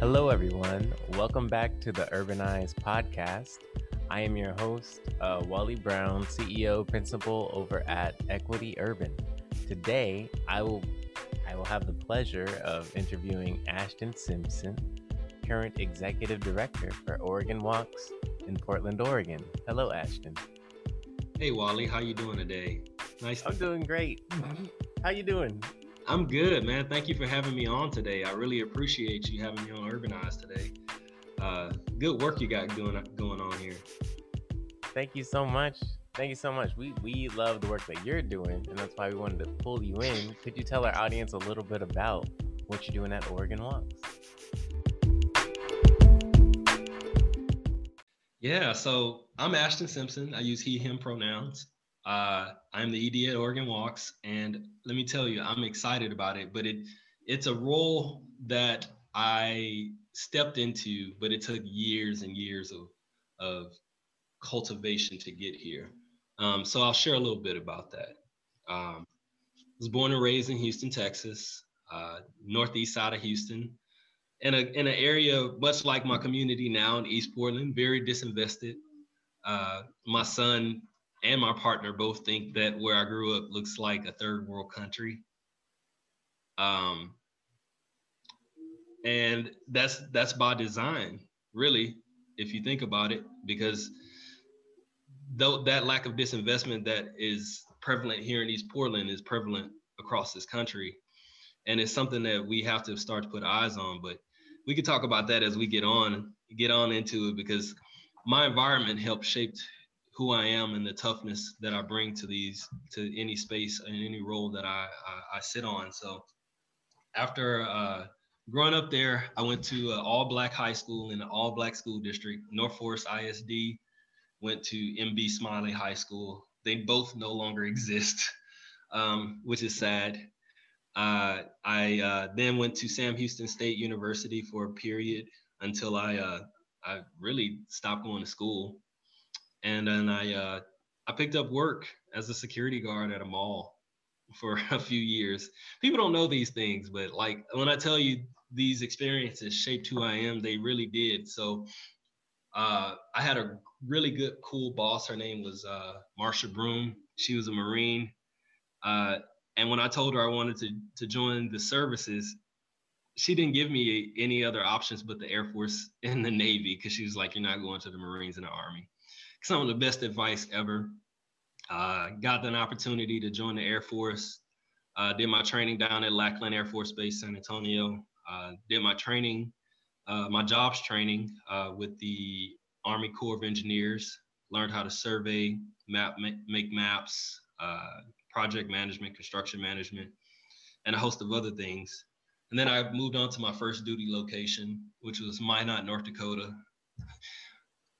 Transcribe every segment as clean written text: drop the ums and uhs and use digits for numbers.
Hello, everyone. Welcome back to the Urbanize podcast. I am your host, Wally Brown, CEO, principal over at Equity Urban. Today, I will have the pleasure of interviewing Ashton Simpson, current executive director for Oregon Walks in Portland, Oregon. Hello, Ashton. Hey, Wally. How you doing today? Nice. I'm doing great. How you doing? I'm good, man. Thank you for having me on today. I really appreciate you having me on Urbanize today. Good work you got going on here. Thank you so much. Thank you so much. We love the work that you're doing, and that's why we wanted to pull you in. Could you tell our audience a little bit about what you're doing at Oregon Walks? Yeah, so I'm Ashton Simpson. I use he, him pronouns. I'm the ED at Oregon Walks, and let me tell you, I'm excited about it, but it's a role that I stepped into, but it took years and years of cultivation to get here. So I'll share a little bit about that. I was born and raised in Houston, Texas, northeast side of Houston, in an area much like my community now in East Portland, very disinvested. My son and my partner both think that where I grew up looks like a third world country. And that's by design, really, if you think about it, because though that lack of disinvestment that is prevalent here in East Portland is prevalent across this country. And it's something that we have to start to put eyes on, but we could talk about that as we get on into it, because my environment helped shape who I am and the toughness that I bring to any space and any role that I sit on. So after growing up there, I went to an all-black high school in an all-black school district, North Forest ISD, went to MB Smiley High School. They both no longer exist, which is sad. I then went to Sam Houston State University for a period until I really stopped going to school. And then I picked up work as a security guard at a mall for a few years. People don't know these things, but like when I tell you these experiences shaped who I am, they really did. So I had a really good, cool boss. Her name was Marsha Broom. She was a Marine. And when I told her I wanted to join the services, she didn't give me any other options but the Air Force and the Navy, because she was like, you're not going to the Marines and the Army. Some of the best advice ever. Got an opportunity to join the Air Force. Did my training down at Lackland Air Force Base, San Antonio. Did my training, my jobs training with the Army Corps of Engineers. Learned how to survey, make maps, project management, construction management, and a host of other things. And then I moved on to my first duty location, which was Minot, North Dakota.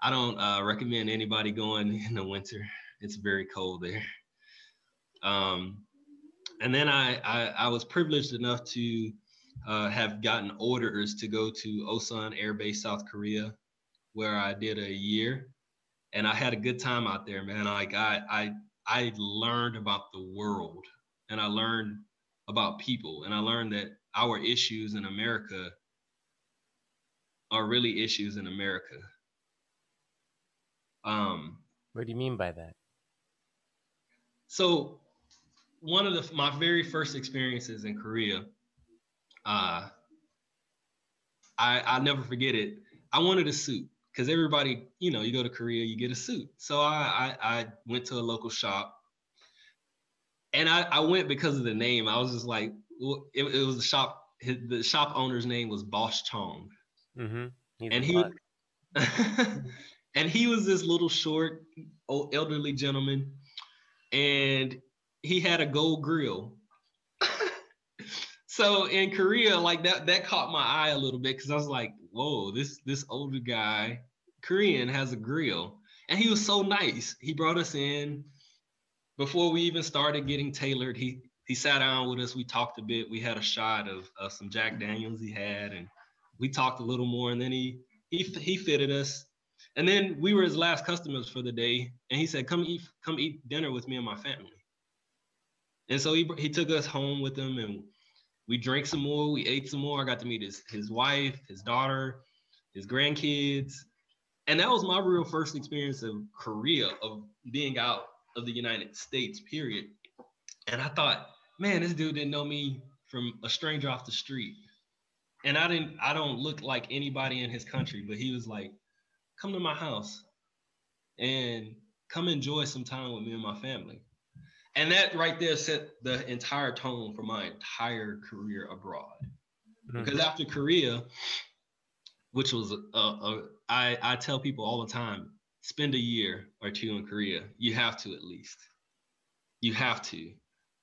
I don't recommend anybody going in the winter. It's very cold there. And then I was privileged enough to have gotten orders to go to Osan Air Base, South Korea, where I did a year. And I had a good time out there, man. Like I learned about the world, and I learned about people, and I learned that our issues in America are really issues in America. What do you mean by that? So one of my very first experiences in Korea, I'll never forget it. I wanted a suit because everybody, you know, you go to Korea, you get a suit. So I went to a local shop, and I went because of the name. I was just like, it was the shop. The shop owner's name was Boss Chong. Mm-hmm. And he was this little short, old elderly gentleman, and he had a gold grill. So in Korea, like that caught my eye a little bit, because I was like, whoa, this older guy, Korean, has a grill. And he was so nice. He brought us in. Before we even started getting tailored, he sat down with us. We talked a bit. We had a shot of some Jack Daniels he had, and we talked a little more, and then he fitted us. And then we were his last customers for the day. And he said, come eat dinner with me and my family. And so he took us home with him, and we drank some more, we ate some more. I got to meet his wife, his daughter, his grandkids. And that was my real first experience of Korea, of being out of the United States, period. And I thought, man, this dude didn't know me from a stranger off the street. And I don't look like anybody in his country, but he was like, come to my house and come enjoy some time with me and my family. And that right there set the entire tone for my entire career abroad. Mm-hmm. Because after Korea, which was, I tell people all the time, spend a year or two in Korea. You have to, at least. You have to.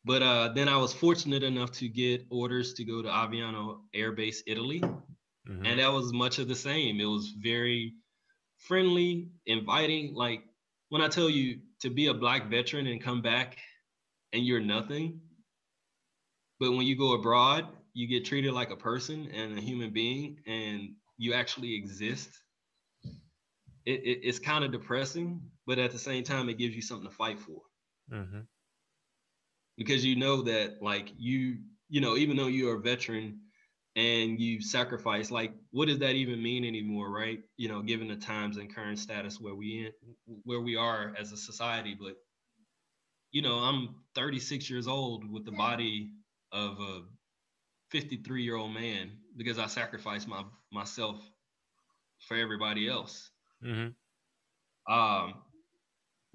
But then I was fortunate enough to get orders to go to Aviano Air Base, Italy. Mm-hmm. And that was much of the same. It was very friendly, inviting. Like, when I tell you to be a Black veteran and come back and you're nothing, but when you go abroad, you get treated like a person and a human being, and you actually exist. It's kind of depressing, but at the same time, it gives you something to fight for. Mm-hmm. Because you know that, like, you know, even though you're a veteran and you sacrifice, like, what does that even mean anymore, right? You know, given the times and current status where we are as a society. But, you know, I'm 36 years old with the body of a 53-year-old man because I sacrificed myself for everybody else. Mm-hmm.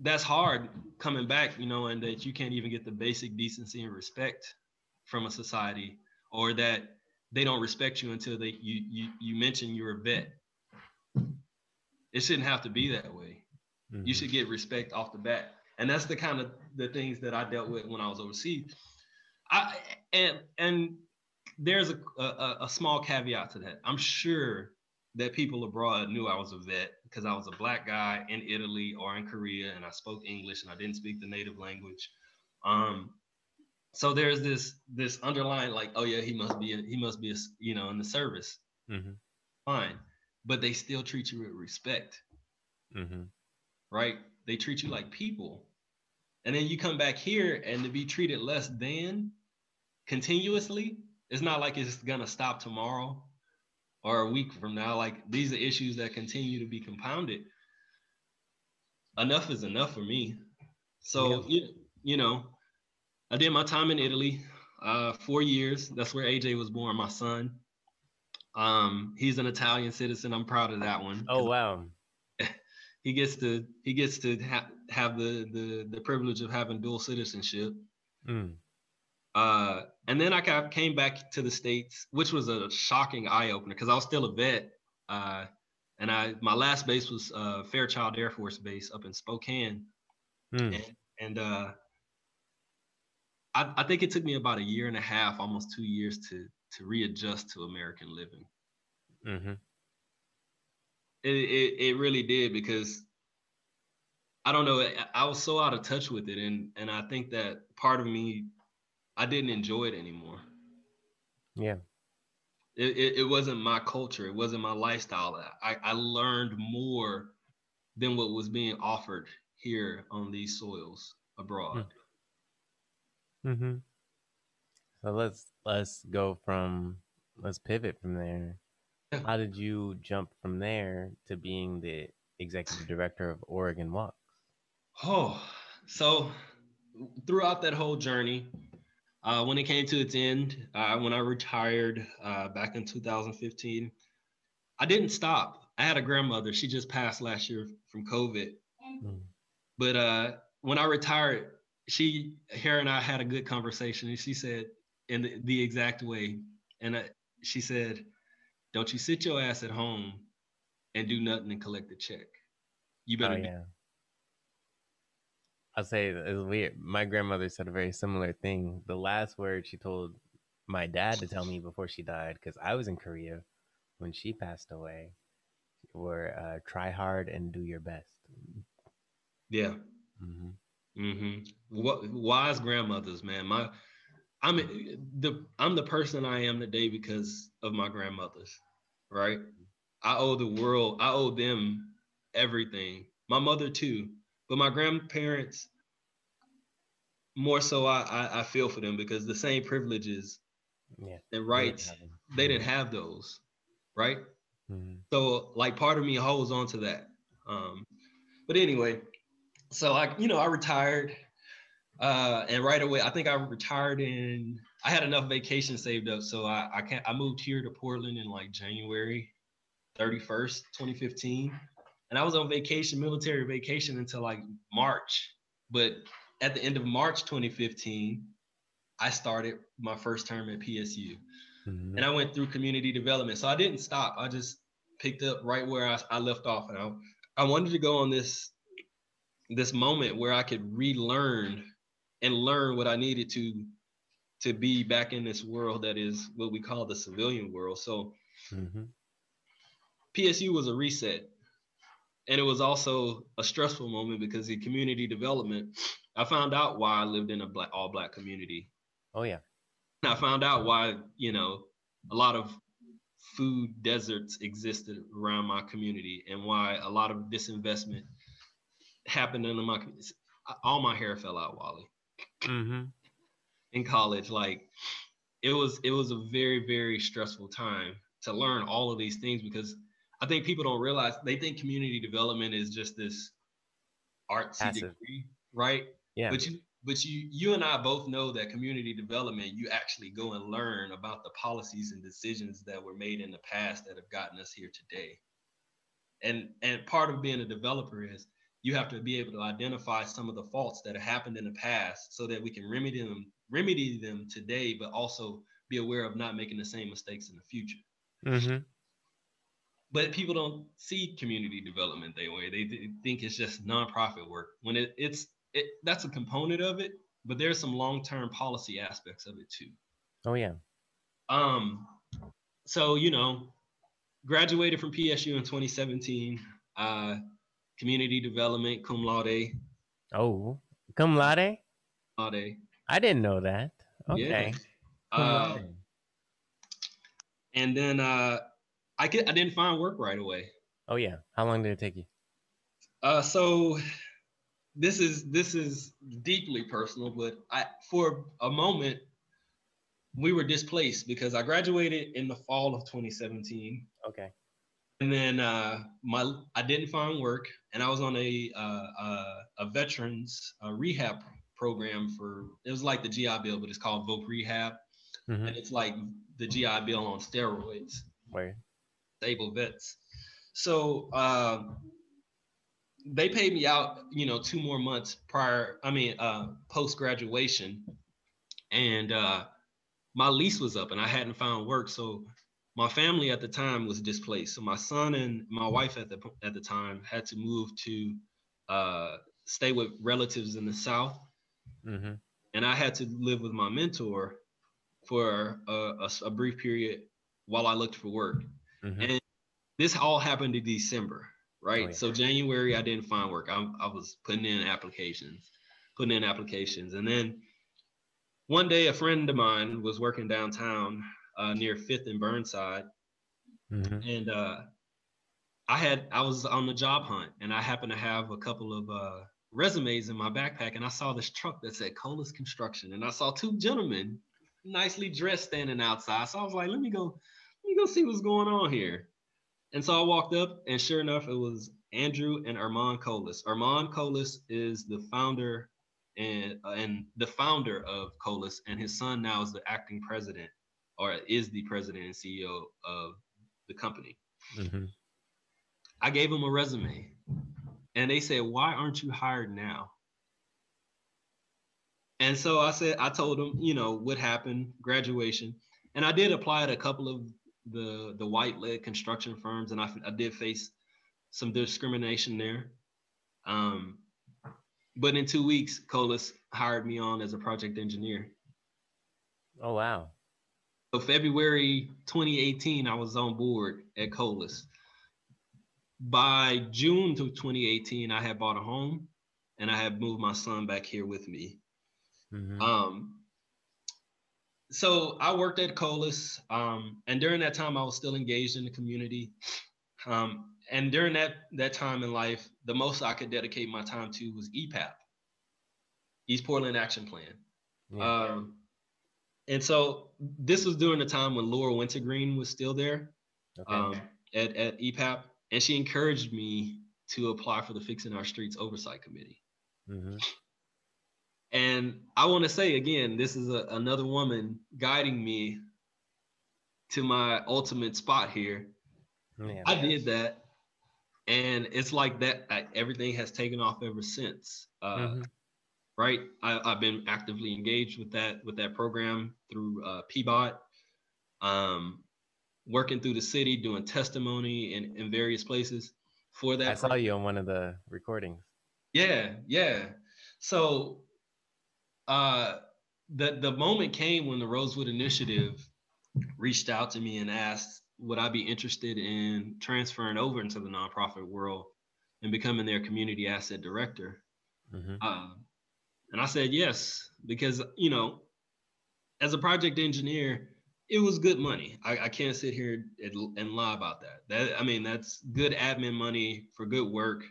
That's hard coming back, you know, and that you can't even get the basic decency and respect from a society, or that they don't respect you until you mention you're a vet. It shouldn't have to be that way. Mm-hmm. You should get respect off the bat. And that's the kind of the things that I dealt with when I was overseas. And there's a small caveat to that. I'm sure that people abroad knew I was a vet because I was a Black guy in Italy or in Korea, and I spoke English and I didn't speak the native language. So there's this underlying, like, oh yeah, he must be a, you know, in the service. Mm-hmm. Fine, but they still treat you with respect, mm-hmm. right? They treat you like people, and then you come back here and to be treated less than continuously. It's not like it's gonna stop tomorrow or a week from now. Like, these are issues that continue to be compounded. Enough is enough for me. So, yeah. You know, I did my time in Italy, 4 years. That's where AJ was born, my son. He's an Italian citizen. I'm proud of that one. Oh, wow. He gets to have the privilege of having dual citizenship. Mm. And then I came back to the States, which was a shocking eye-opener because I was still a vet. And my last base was Fairchild Air Force Base up in Spokane. Mm. And I think it took me about a year and a half, almost 2 years to readjust to American living. Mm-hmm. It really did, because I don't know, I was so out of touch with it. And I think that part of me, I didn't enjoy it anymore. Yeah. It wasn't my culture. It wasn't my lifestyle. I learned more than what was being offered here on these soils abroad. Mm-hmm. So let's pivot from there. Yeah. How did you jump from there to being the executive director of Oregon Walks? Oh, so throughout that whole journey, when it came to its end, when I retired back in 2015, I didn't stop. I had a grandmother. She just passed last year from COVID. Mm-hmm. But when I retired, her and I had a good conversation, and she said in the exact way. And she said, don't you sit your ass at home and do nothing and collect a check. You better do. Yeah. I'll say it's weird. My grandmother said a very similar thing. The last word she told my dad to tell me before she died, because I was in Korea when she passed away, were try hard and do your best. Yeah. Mm-hmm. Mm-hmm. Wise grandmothers, man. I'm the person I am today because of my grandmothers, right? I owe the world. I owe them everything. My mother too. But my grandparents, more so, I feel for them because the same privileges yeah, and rights. They didn't have those, right? Mm-hmm. So like part of me holds on to that. But anyway, so I retired and right away, I think I retired in, I had enough vacation saved up. So I moved here to Portland in like January 31st, 2015. And I was on vacation, military vacation until like March. But at the end of March 2015, I started my first term at PSU. Mm-hmm. And I went through community development. So I didn't stop. I just picked up right where I left off. And I wanted to go on this moment where I could relearn and learn what I needed to be back in this world that is what we call the civilian world. So mm-hmm. PSU was a reset. And it was also a stressful moment because in community development, I found out why I lived in a all black community. Oh, yeah. And I found out why, a lot of food deserts existed around my community and why a lot of disinvestment happened in my community. All my hair fell out, Wally. Mm-hmm. In college, it was a very, very stressful time to learn all of these things because I think people don't realize they think community development is just this artsy degree, right? Yeah. But you and I both know that community development, you actually go and learn about the policies and decisions that were made in the past that have gotten us here today. And part of being a developer is you have to be able to identify some of the faults that have happened in the past so that we can remedy them today, but also be aware of not making the same mistakes in the future. Mm-hmm. But people don't see community development that way. They think it's just nonprofit work. When that's a component of it, but there's some long-term policy aspects of it too. Oh yeah. So graduated from PSU in 2017. Community development, cum laude. Oh, cum laude? Laude. I didn't know that. Okay. Yeah. And then I didn't find work right away. Oh yeah. How long did it take you? So this is deeply personal, but for a moment we were displaced because I graduated in the fall of 2017. Okay. And then I didn't find work, and I was on a veterans rehab program it was like the GI Bill, but it's called VOC Rehab, mm-hmm. and it's like the GI Bill on steroids. Where? Disabled vets. So they paid me out, 2 more months post graduation, and my lease was up, and I hadn't found work, so. My family at the time was displaced. So my son and my wife at the time had to move to stay with relatives in the South. Mm-hmm. And I had to live with my mentor for a brief period while I looked for work. Mm-hmm. And this all happened in December, right? Oh, yeah. So January, I didn't find work. I was putting in applications. And then one day a friend of mine was working downtown near 5th and Burnside, mm-hmm. and I was on the job hunt, and I happened to have a couple of resumes in my backpack, and I saw this truck that said Colas Construction, and I saw 2 gentlemen nicely dressed standing outside. So I was like, let me go see what's going on here. And so I walked up, and sure enough, it was Andrew and Armand Colas. Armand Colas is the founder of Colas, and his son now is the acting president. Or is the president and CEO of the company. Mm-hmm. I gave him a resume, and they said, "Why aren't you hired now?" And so I told them, what happened, graduation, and I did apply at a couple of the white-led construction firms, and I did face some discrimination there. But in 2 weeks, Colas hired me on as a project engineer. Oh wow. So February 2018, I was on board at Colas. By June of 2018, I had bought a home, and I had moved my son back here with me. Mm-hmm. So I worked at Colas, and during that time, I was still engaged in the community. And during that time in life, the most I could dedicate my time to was EPAP, East Portland Action Plan. Yeah. And so this was during the time when Laura Wintergreen was still there, okay, at EPAP, and she encouraged me to apply for the Fixing Our Streets Oversight Committee. Mm-hmm. And I want to say again, this is another woman guiding me to my ultimate spot here. Man, I did that, and it's like that. Everything has taken off ever since. Mm-hmm. Right, I've been actively engaged with that program through PBOT, working through the city, doing testimony in various places for that. I saw you on one of the recordings. Yeah. So the moment came when the Rosewood Initiative reached out to me and asked, would I be interested in transferring over into the nonprofit world and becoming their community asset director? Mm-hmm. And I said yes, because, you know, as a project engineer, it was good money. I can't sit here and lie about that. I mean, that's good admin money for good work,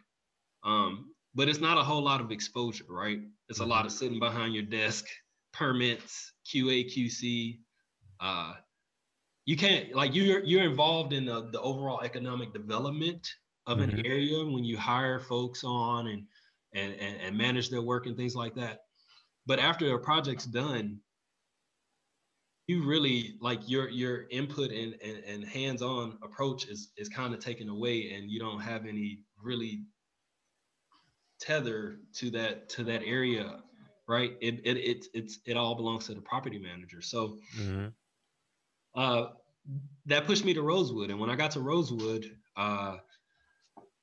but it's not a whole lot of exposure, right? It's a lot of sitting behind your desk, permits, QA, QC. You can't, like, you're involved in the overall economic development of an area when you hire folks on and manage their work and things like that. But after a project's done, you really, like, your input and hands-on approach is kind of taken away, and you don't have any really tether to that area, right? It all belongs to the property manager. So that pushed me to Rosewood, and when I got to Rosewood,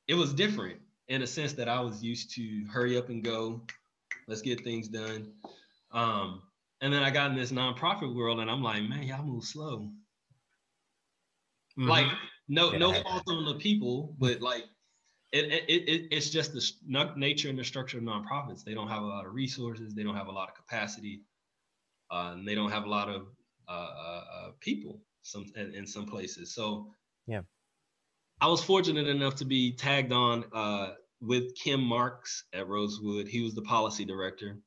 it was different, in a sense that I was used to hurry up and go, let's get things done. And then I got in this nonprofit world, and I'm like, man, y'all move slow. Mm-hmm. Like, no fault on the people, but like, it's just the nature and the structure of nonprofits. They don't have a lot of resources. They don't have a lot of capacity. And they don't have a lot of people in some places. So yeah. I was fortunate enough to be tagged on with Kim Marks at Rosewood. He was the policy director.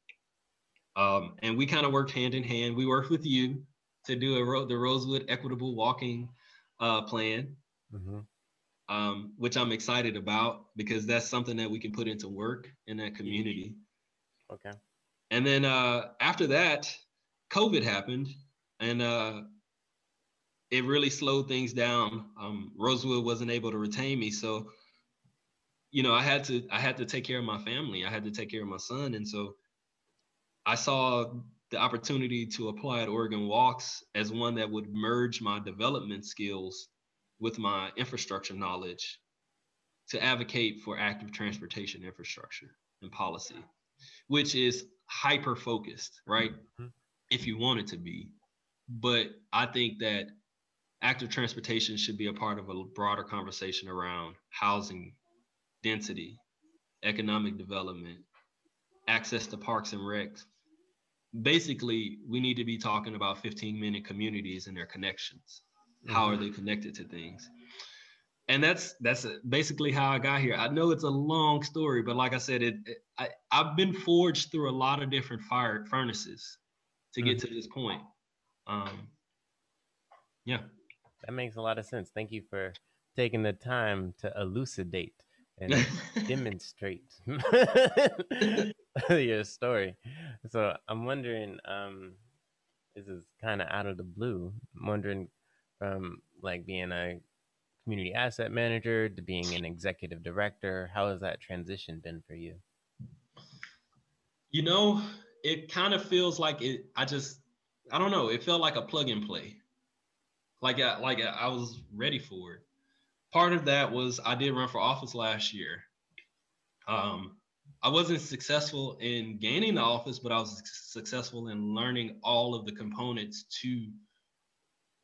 And we kind of worked hand in hand. We worked with you to do the Rosewood Equitable Walking Plan, which I'm excited about, because that's something that we can put into work in that community. Okay. And then after that, COVID happened, and it really slowed things down. Rosewood wasn't able to retain me. So, you know, I had to take care of my family. I had to take care of my son. And so I saw the opportunity to apply at Oregon Walks as one that would merge my development skills with my infrastructure knowledge to advocate for active transportation infrastructure and policy, which is hyper-focused, right? Mm-hmm. If you want it to be. But I think that active transportation should be a part of a broader conversation around housing, density, economic development, access to parks and recs. Basically, we need to be talking about 15-minute communities and their connections. How are they connected to things? And that's basically how I got here. I know it's a long story, but like I said, I've been forged through a lot of different fire furnaces to get to this point. Yeah. That makes a lot of sense. Thank you for taking the time to elucidate and demonstrate your story. So I'm wondering, this is kind of out of the blue. I'm wondering from like being a community asset manager to being an executive director, how has that transition been for you? You know, it kind of feels like I don't know. It felt like a plug and play. Like I was ready for it. Part of that was I did run for office last year. I wasn't successful in gaining the office, but I was successful in learning all of the components to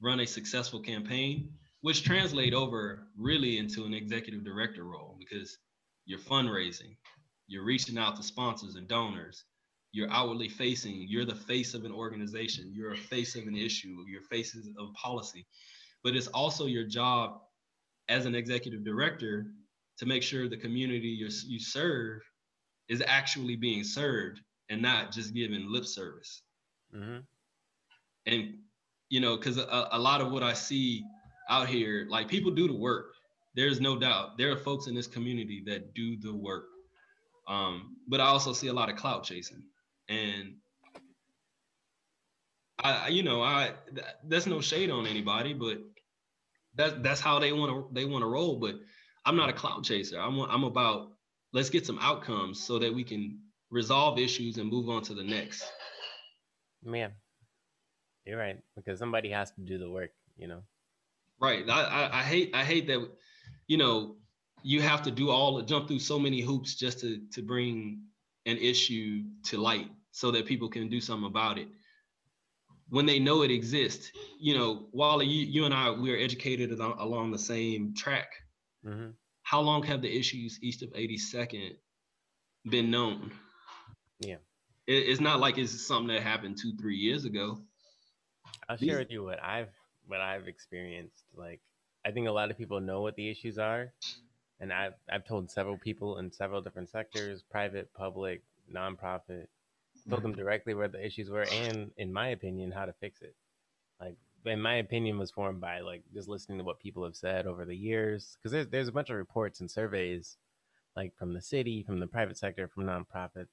run a successful campaign, which translate over really into an executive director role, because you're fundraising, you're reaching out to sponsors and donors, you're outwardly facing, you're the face of an organization, you're a face of an issue, you're faces of policy. But it's also your job as an executive director to make sure the community you serve is actually being served and not just giving lip service. Mm-hmm. And, you know, because a lot of what I see out here, like, people do the work. There's no doubt. There are folks in this community that do the work. But I also see a lot of clout chasing. And that's no shade on anybody, but that's how they want to roll. But I'm not a clout chaser. I'm about, let's get some outcomes so that we can resolve issues and move on to the next. Man, you're right, because somebody has to do the work, you know? Right. I hate that, you know, you have to jump through so many hoops just to bring an issue to light so that people can do something about it when they know it exists. You know, Wally, you and I, we are educated along the same track. Mm-hmm. How long have the issues east of 82nd been known? Yeah. It's not like it's something that happened 2-3 years ago. I'll share with you what I've experienced. Like, I think a lot of people know what the issues are. And I've told several people in several different sectors, private, public, nonprofit, told them directly where the issues were and, in my opinion, how to fix it. Like, in my opinion, was formed by, like, just listening to what people have said over the years. Because there's a bunch of reports and surveys, like, from the city, from the private sector, from nonprofits.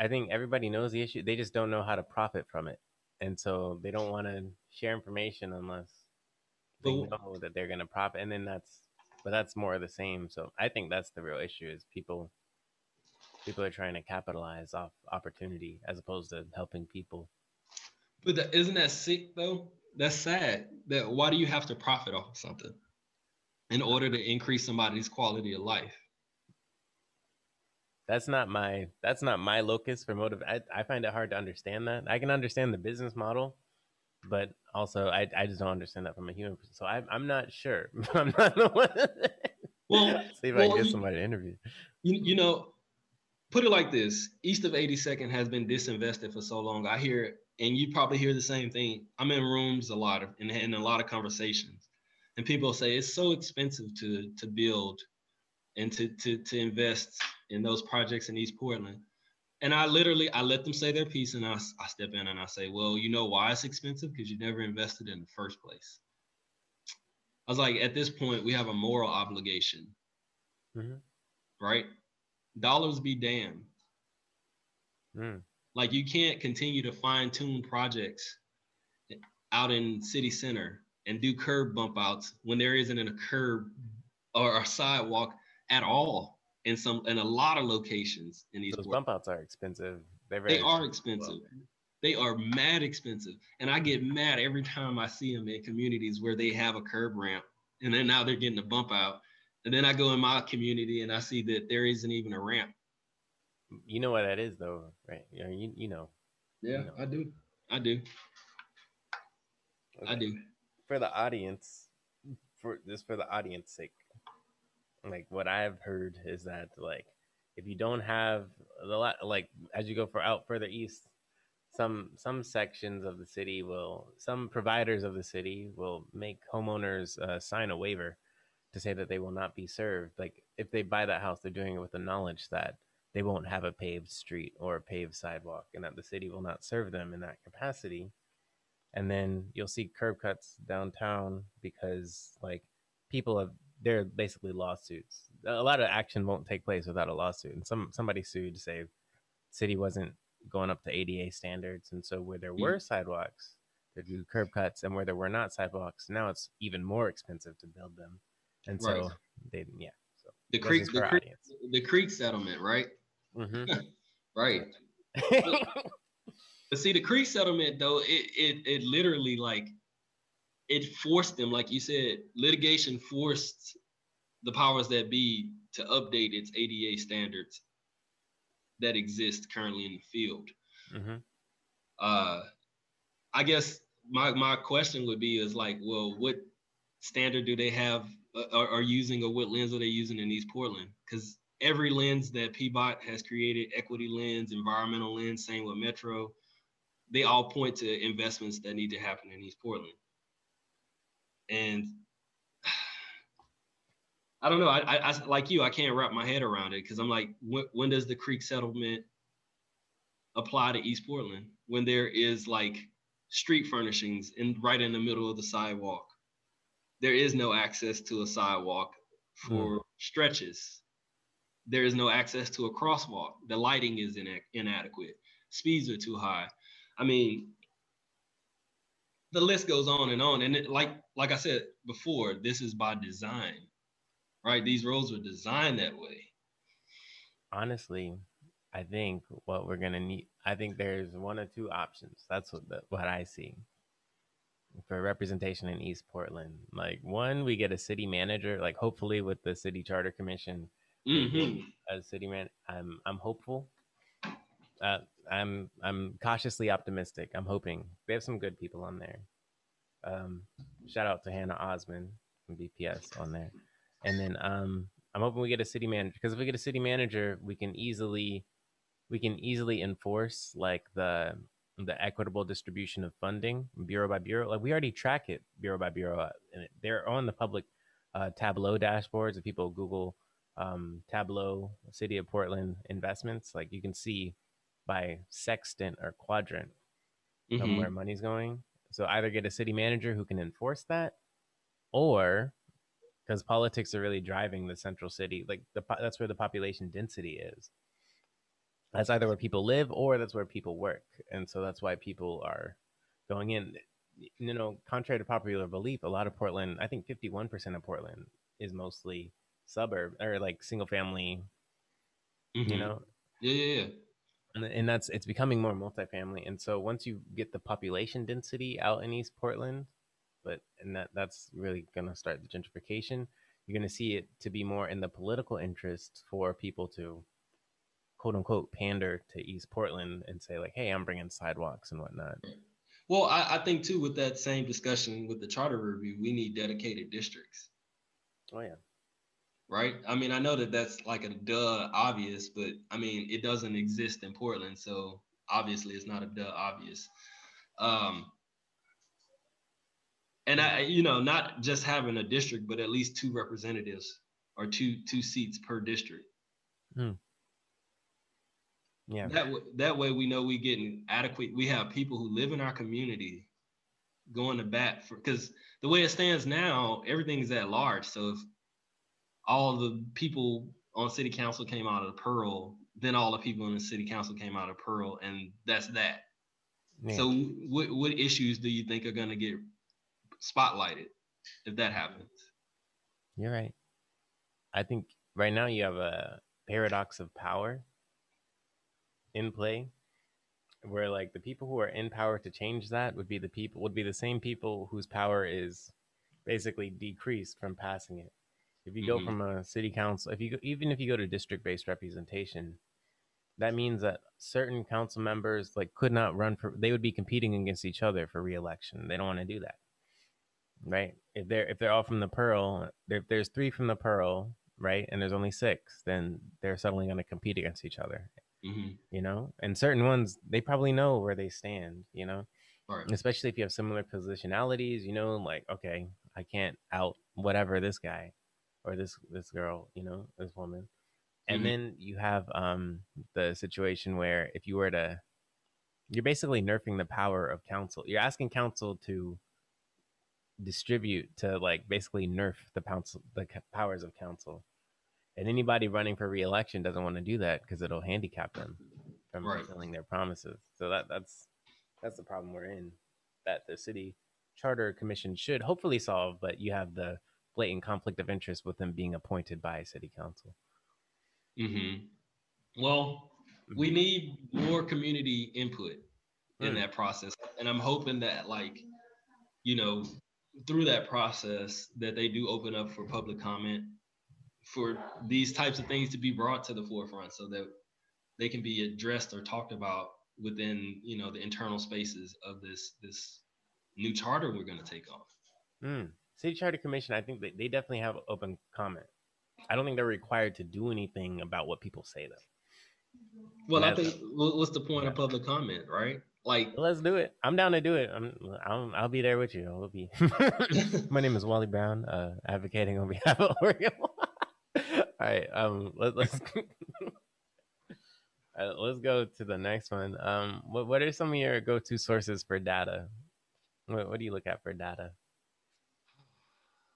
I think everybody knows the issue. They just don't know how to profit from it. And so they don't want to share information unless they know that they're going to profit. And then that's more of the same. So I think that's the real issue, is people are trying to capitalize off opportunity as opposed to helping people. But isn't that sick, though? That's sad. That why do you have to profit off of something in order to increase somebody's quality of life? That's not my locus for motive. I find it hard to understand that. I can understand the business model, but also I just don't understand that from a human person. So I'm not sure. I'm not the one. Well, see if I can get somebody to interview. You know, put it like this: east of 82nd has been disinvested for so long. I hear it, and you probably hear the same thing. I'm in rooms a lot of, and in a lot of conversations, and people say it's so expensive to build and to invest in those projects in East Portland. And I let them say their piece, and I step in and I say, well, you know why it's expensive? Because you never invested in the first place. I was like, at this point, we have a moral obligation, mm-hmm. right? Dollars be damned. Mm. Like, you can't continue to fine tune projects out in city center and do curb bump outs when there isn't a curb or a sidewalk at all. In a lot of locations in these. Those bump outs are expensive. They are expensive. They are mad expensive. And I get mad every time I see them in communities where they have a curb ramp and then now they're getting a bump out. And then I go in my community and I see that there isn't even a ramp. You know what that is, though, right? You know. Yeah, you know. I do. Okay. I do. For the audience, for the audience sake. Like, what I've heard is that, like, if you don't have the lot, like, as you go further east, some sections of the city some providers of the city will make homeowners sign a waiver to say that they will not be served. Like, if they buy that house, they're doing it with the knowledge that they won't have a paved street or a paved sidewalk, and that the city will not serve them in that capacity. And then you'll see curb cuts downtown because, like, people have. They're basically lawsuits. A lot of action won't take place without a lawsuit. And somebody sued to say the city wasn't going up to ADA standards. And so where there were sidewalks, they do curb cuts, and where there were not sidewalks, now it's even more expensive to build them. And so right. So the Creek settlement, right? Mm-hmm. Right. But see, the Creek settlement, though, it literally, like, it forced them, like you said, litigation forced the powers that be to update its ADA standards that exist currently in the field. Mm-hmm. I guess my question would be is, like, well, what standard do they have or using, or what lens are they using in East Portland? Because every lens that PBOT has created, equity lens, environmental lens, same with Metro, they all point to investments that need to happen in East Portland. And I don't know, I like you, I can't wrap my head around it, because I'm like, when does the Creek settlement apply to East Portland? When there is, like, street furnishings right in the middle of the sidewalk. There is no access to a sidewalk for stretches. There is no access to a crosswalk. The lighting is inadequate. Speeds are too high. I mean, the list goes on. And it, like I said before, this is by design, right? These roads were designed that way. Honestly, I think what we're going to need, I think there's one or two options. That's what I see for representation in East Portland. Like, one, we get a city manager, like hopefully with the city charter commission, a city man. I'm hopeful. I'm cautiously optimistic. I'm hoping they have some good people on there. Shout out to Hannah Osman from BPS on there. And then I'm hoping we get a city manager, because if we get a city manager, we can easily enforce like the equitable distribution of funding bureau by bureau. Like, we already track it bureau by bureau, and they're on the public Tableau dashboards. If people Google Tableau City of Portland investments, like you can see by sextant or quadrant where money's going. So either get a city manager who can enforce that, or because politics are really driving the central city, like that's where the population density is. That's either where people live or that's where people work. And so that's why people are going in. You know, contrary to popular belief, a lot of Portland, I think 51% of Portland is mostly suburb or like single family, you know? Yeah. And that's, it's becoming more multifamily. And so once you get the population density out in East Portland, that's really going to start the gentrification. You're going to see it to be more in the political interest for people to, quote unquote, pander to East Portland and say like, hey, I'm bringing sidewalks and whatnot. Well, I think too, with that same discussion with the charter review, we need dedicated districts. Oh yeah. Right? I mean, I know that's like a duh obvious, but I mean, it doesn't exist in Portland. So obviously it's not a duh obvious. And not just having a district, but at least two representatives or two seats per district. Mm. Yeah. That way we know we getting adequate. We have people who live in our community going to bat for, because the way it stands now, everything's at large. So if all the people on city council came out of Pearl, then all the people in the city council came out of Pearl, and that's that. Yeah. So what issues do you think are going to get spotlighted if that happens? You're right. I think right now you have a paradox of power in play where like the people who are in power to change that would be the same people whose power is basically decreased from passing it. If you go from a city council, if you go to district-based representation, that means that certain council members like could not run for, they would be competing against each other for re-election. They don't want to do that. Right. If they're all from the Pearl, if there's three from the Pearl, right, and there's only six, then they're suddenly going to compete against each other, you know, and certain ones, they probably know where they stand, you know, right. Especially if you have similar positionalities, you know, like, okay, I can't out whatever this guy or this girl, you know, this woman. And then you have the situation where if you were to, you're basically nerfing the power of council. You're asking council to distribute to like basically nerf the powers of council, and anybody running for re-election doesn't want to do that because it'll handicap them from fulfilling their promises. So that's the problem we're in, that the city charter commission should hopefully solve, but you have the blatant conflict of interest with them being appointed by city council. Well, we need more community input in that process, and I'm hoping that, like, you know, through that process that they do open up for public comment for these types of things to be brought to the forefront so that they can be addressed or talked about within, you know, the internal spaces of this new charter we're going to take on. City Charter Commission, I think they definitely have open comment. I don't think they're required to do anything about what people say though. Well, I think what's the point of public comment, right? Like, let's do it. I'm down to do it. I'll be there with you. I'll be. My name is Wally Brown, advocating on behalf of Oregon. All right. Let's. Let's go to the next one. What are some of your go-to sources for data? What do you look at for data?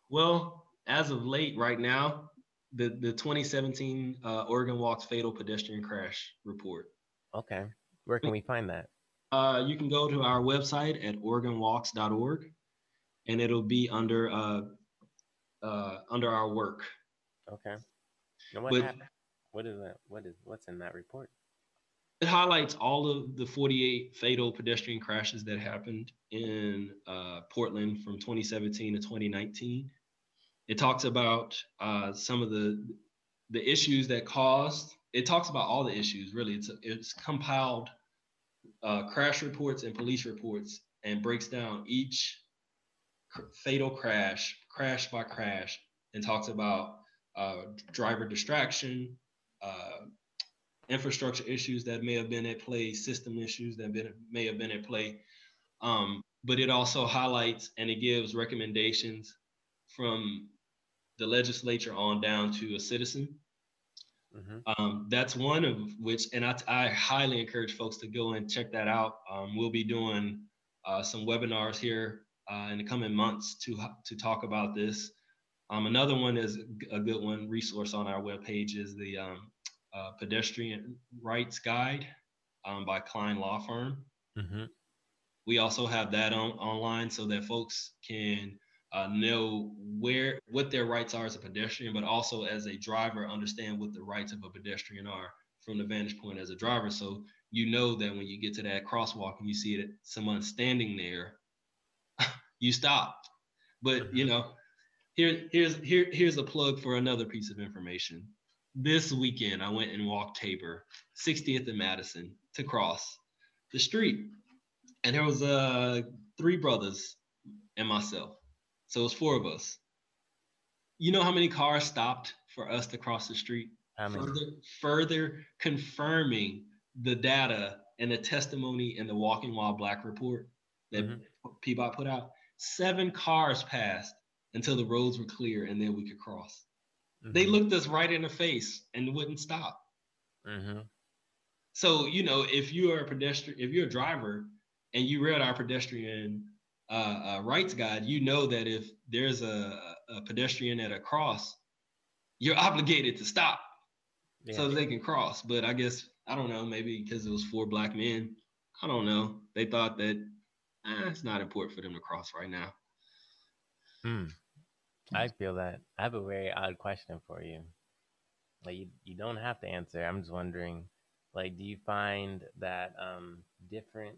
Well, as of late right now, the 2017 Oregon Walks Fatal Pedestrian Crash Report. Okay. Where can we find that? You can go to our website at oregonwalks.org, and it'll be under under our work. Okay. And what's in that report? It highlights all of the 48 fatal pedestrian crashes that happened in Portland from 2017 to 2019. It talks about some of the issues that caused. It talks about all the issues, really. It's compiled crash reports and police reports, and breaks down each fatal crash, crash by crash, and talks about driver distraction, infrastructure issues that may have been at play, system issues that may have been at play. But it also highlights and it gives recommendations from the legislature on down to a citizen. That's one of which, and I highly encourage folks to go and check that out. We'll be doing some webinars here in the coming months to talk about this. Another one is a good one resource on our webpage is the Pedestrian Rights Guide by Klein Law Firm. We also have that online so that folks can know what their rights are as a pedestrian, but also as a driver, understand what the rights of a pedestrian are from the vantage point as a driver. So you know that when you get to that crosswalk and you see it, someone standing there, you stop. But you know, here's a plug for another piece of information. This weekend I went and walked Tabor, 60th and Madison, to cross the street, and there was three brothers and myself. So it was four of us. You know how many cars stopped for us to cross the street? Further confirming the data and the testimony in the Walking While Black report that PBOT put out. 7 cars passed until the roads were clear and then we could cross. They looked us right in the face and wouldn't stop. So, you know, if you are a pedestrian, if you're a driver and you read our pedestrian rights guide, you know that if there's a pedestrian at a cross, you're obligated to stop so they can cross. But I guess, I don't know, maybe because it was 4 black men, I don't know, they thought that it's not important for them to cross right now. I feel that. I have a very odd question for you. Like, you don't have to answer. I'm just wondering, like, do you find that different,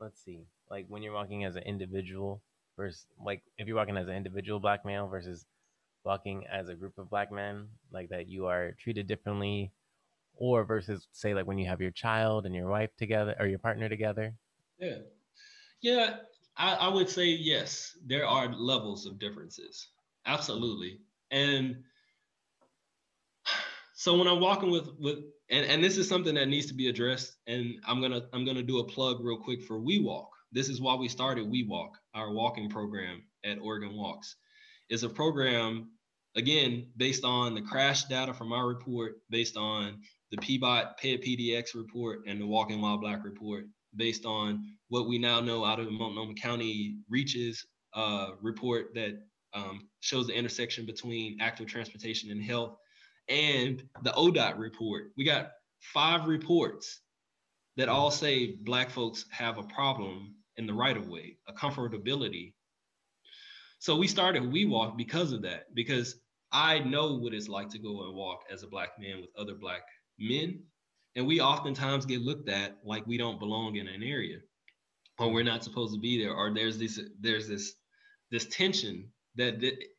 let's see, like when you're walking as an individual versus, like if you're walking as an individual black male versus walking as a group of black men, like that you are treated differently, or versus say like when you have your child and your wife together or your partner together? Yeah, I would say yes, there are levels of differences. Absolutely. And so when I'm walking and this is something that needs to be addressed, and I'm gonna do a plug real quick for WeWalk. This is why we started WeWalk, our walking program at Oregon Walks. It's a program, again, based on the crash data from our report, based on the PBOT PEDX report and the Walking While Black report, based on what we now know out of the Multnomah County REACHES report that shows the intersection between active transportation and health, and the ODOT report. We got 5 reports that all say Black folks have a problem in the right of way, a comfortability. So we started WeWalk because of that, because I know what it's like to go and walk as a Black man with other Black men. And we oftentimes get looked at like we don't belong in an area, or we're not supposed to be there, or there's this tension that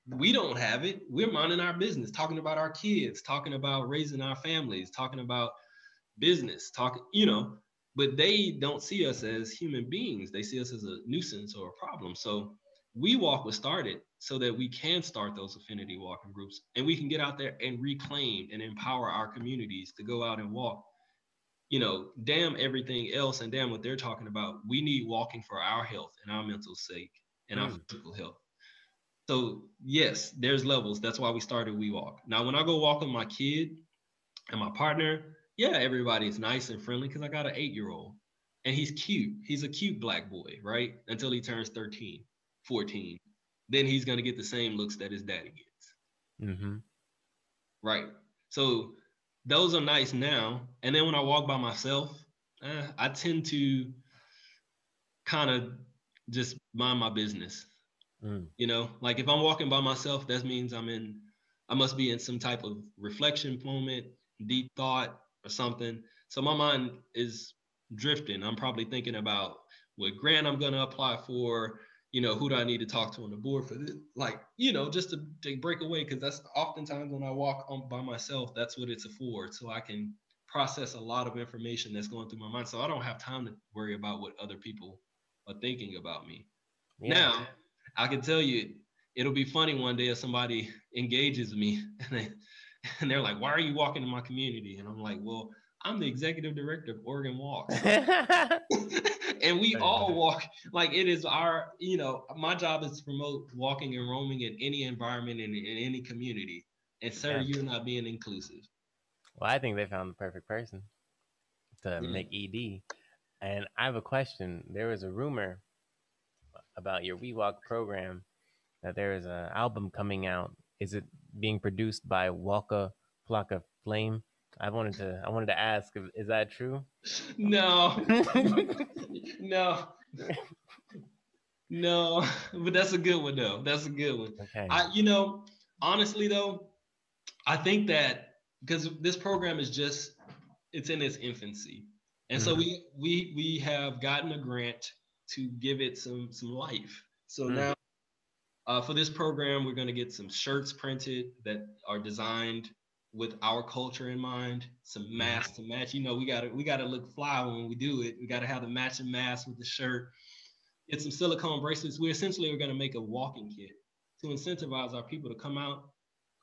we don't have it. We're minding our business, talking about our kids, talking about raising our families, talking about business, you know, but they don't see us as human beings. They see us as a nuisance or a problem. So WeWalk was started so that we can start those affinity walking groups, and we can get out there and reclaim and empower our communities to go out and walk. You know, damn everything else and damn what they're talking about. We need walking for our health and our mental sake and our physical health. So yes, there's levels. That's why we started WeWalk. Now, when I go walk with my kid and my partner, yeah, everybody's nice and friendly because I got an 8-year-old and he's cute. He's a cute black boy, right? Until he turns 13, 14. Then he's going to get the same looks that his daddy gets. Mm-hmm. Right. So those are nice now. And then when I walk by myself, I tend to kind of just mind my business. Mm. You know, like if I'm walking by myself, that means I must be in some type of reflection moment, deep thought or something. So my mind is drifting. I'm probably thinking about what grant I'm going to apply for, you know, who do I need to talk to on the board for this? Like, you know, just to break away, because that's oftentimes when I walk on by myself, that's what it's afford. So I can process a lot of information that's going through my mind. So I don't have time to worry about what other people are thinking about me. Yeah. Now, I can tell you, it'll be funny one day if somebody engages me and they're like, why are you walking in my community? And I'm like, well, I'm the executive director of Oregon Walks. And we all walk. Like, it is our, you know, my job is to promote walking and roaming in any environment and in any community. And sir, you're not being inclusive. Well, I think they found the perfect person to make ED. And I have a question. There was a rumor about your WeWalk program that there is an album coming out. Is it being produced by Walka Flocka Flame? I wanted to ask, is that true? No, no, but that's a good one though. That's a good one. Okay. You know, honestly though, I think that because this program is just, it's in its infancy. And so we have gotten a grant to give it some life. So now for this program, we're going to get some shirts printed that are designed with our culture in mind, some masks to match. You know, we gotta look fly when we do it. We gotta have the matching mask with the shirt. Get some silicone bracelets. We're gonna make a walking kit to incentivize our people to come out,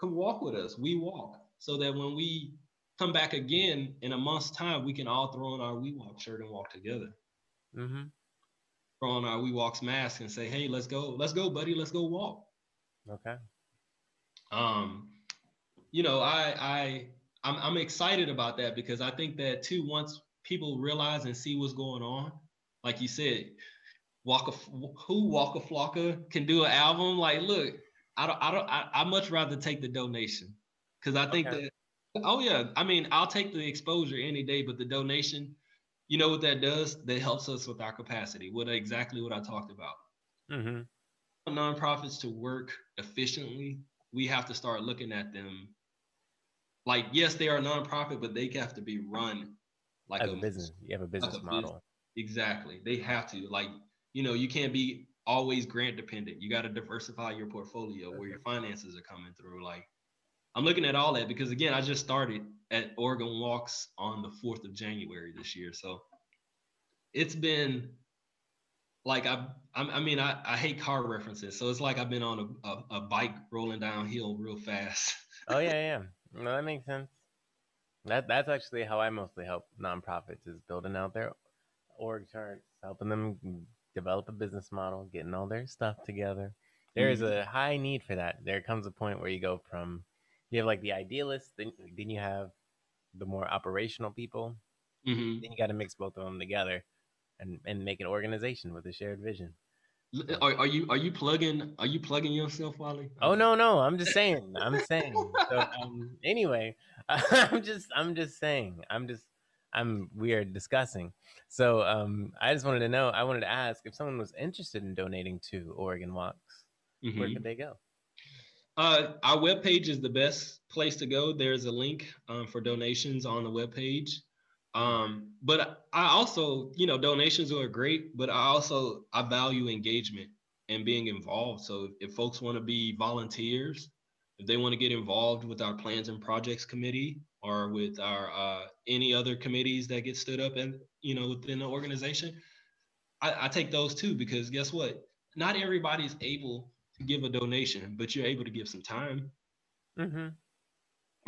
come walk with us. We walk, so that when we come back again in a month's time, we can all throw on our WeWalk shirt and walk together. Mm-hmm. Throw on our WeWalks mask and say, hey, let's go, buddy, let's go walk. Okay. You know, I'm excited about that because I think that too, once people realize and see what's going on, like you said, Walka Flocka can do an album. Like, look, I much rather take the donation because I think that, oh yeah, I mean, I'll take the exposure any day, but the donation, you know what that does? That helps us with our capacity. Exactly what I talked about. Mm-hmm. For nonprofits to work efficiently, we have to start looking at them. Like, yes, they are a nonprofit, but they have to be run like a business. You have a business model. Exactly. They have to, like, you know, you can't be always grant dependent. You got to diversify your portfolio where your finances are coming through. Like, I'm looking at all that because, again, I just started at Oregon Walks on the 4th of January this year. So it's been like, I hate car references. So it's like I've been on a bike rolling downhill real fast. Oh, yeah. No, that makes sense. That's actually how I mostly help nonprofits, is building out their org charts, helping them develop a business model, getting all their stuff together. There is a high need for that. There comes a point where you go from, you have like the idealists, then you have the more operational people. Mm-hmm. Then you got to mix both of them together and make an organization with a shared vision. Are you plugging yourself, Wally? Oh no! I'm just saying. So, anyway, I'm just saying. We are discussing. So I just wanted to know. I wanted to ask if someone was interested in donating to Oregon Walks, where could they go? Our webpage is the best place to go. There's a link for donations on the webpage. But I also, you know, donations are great, but I value engagement and being involved. So if folks want to be volunteers, if they want to get involved with our plans and projects committee or with our, any other committees that get stood up and, you know, within the organization, I take those too, because guess what? Not everybody's able to give a donation, but you're able to give some time. Mm-hmm.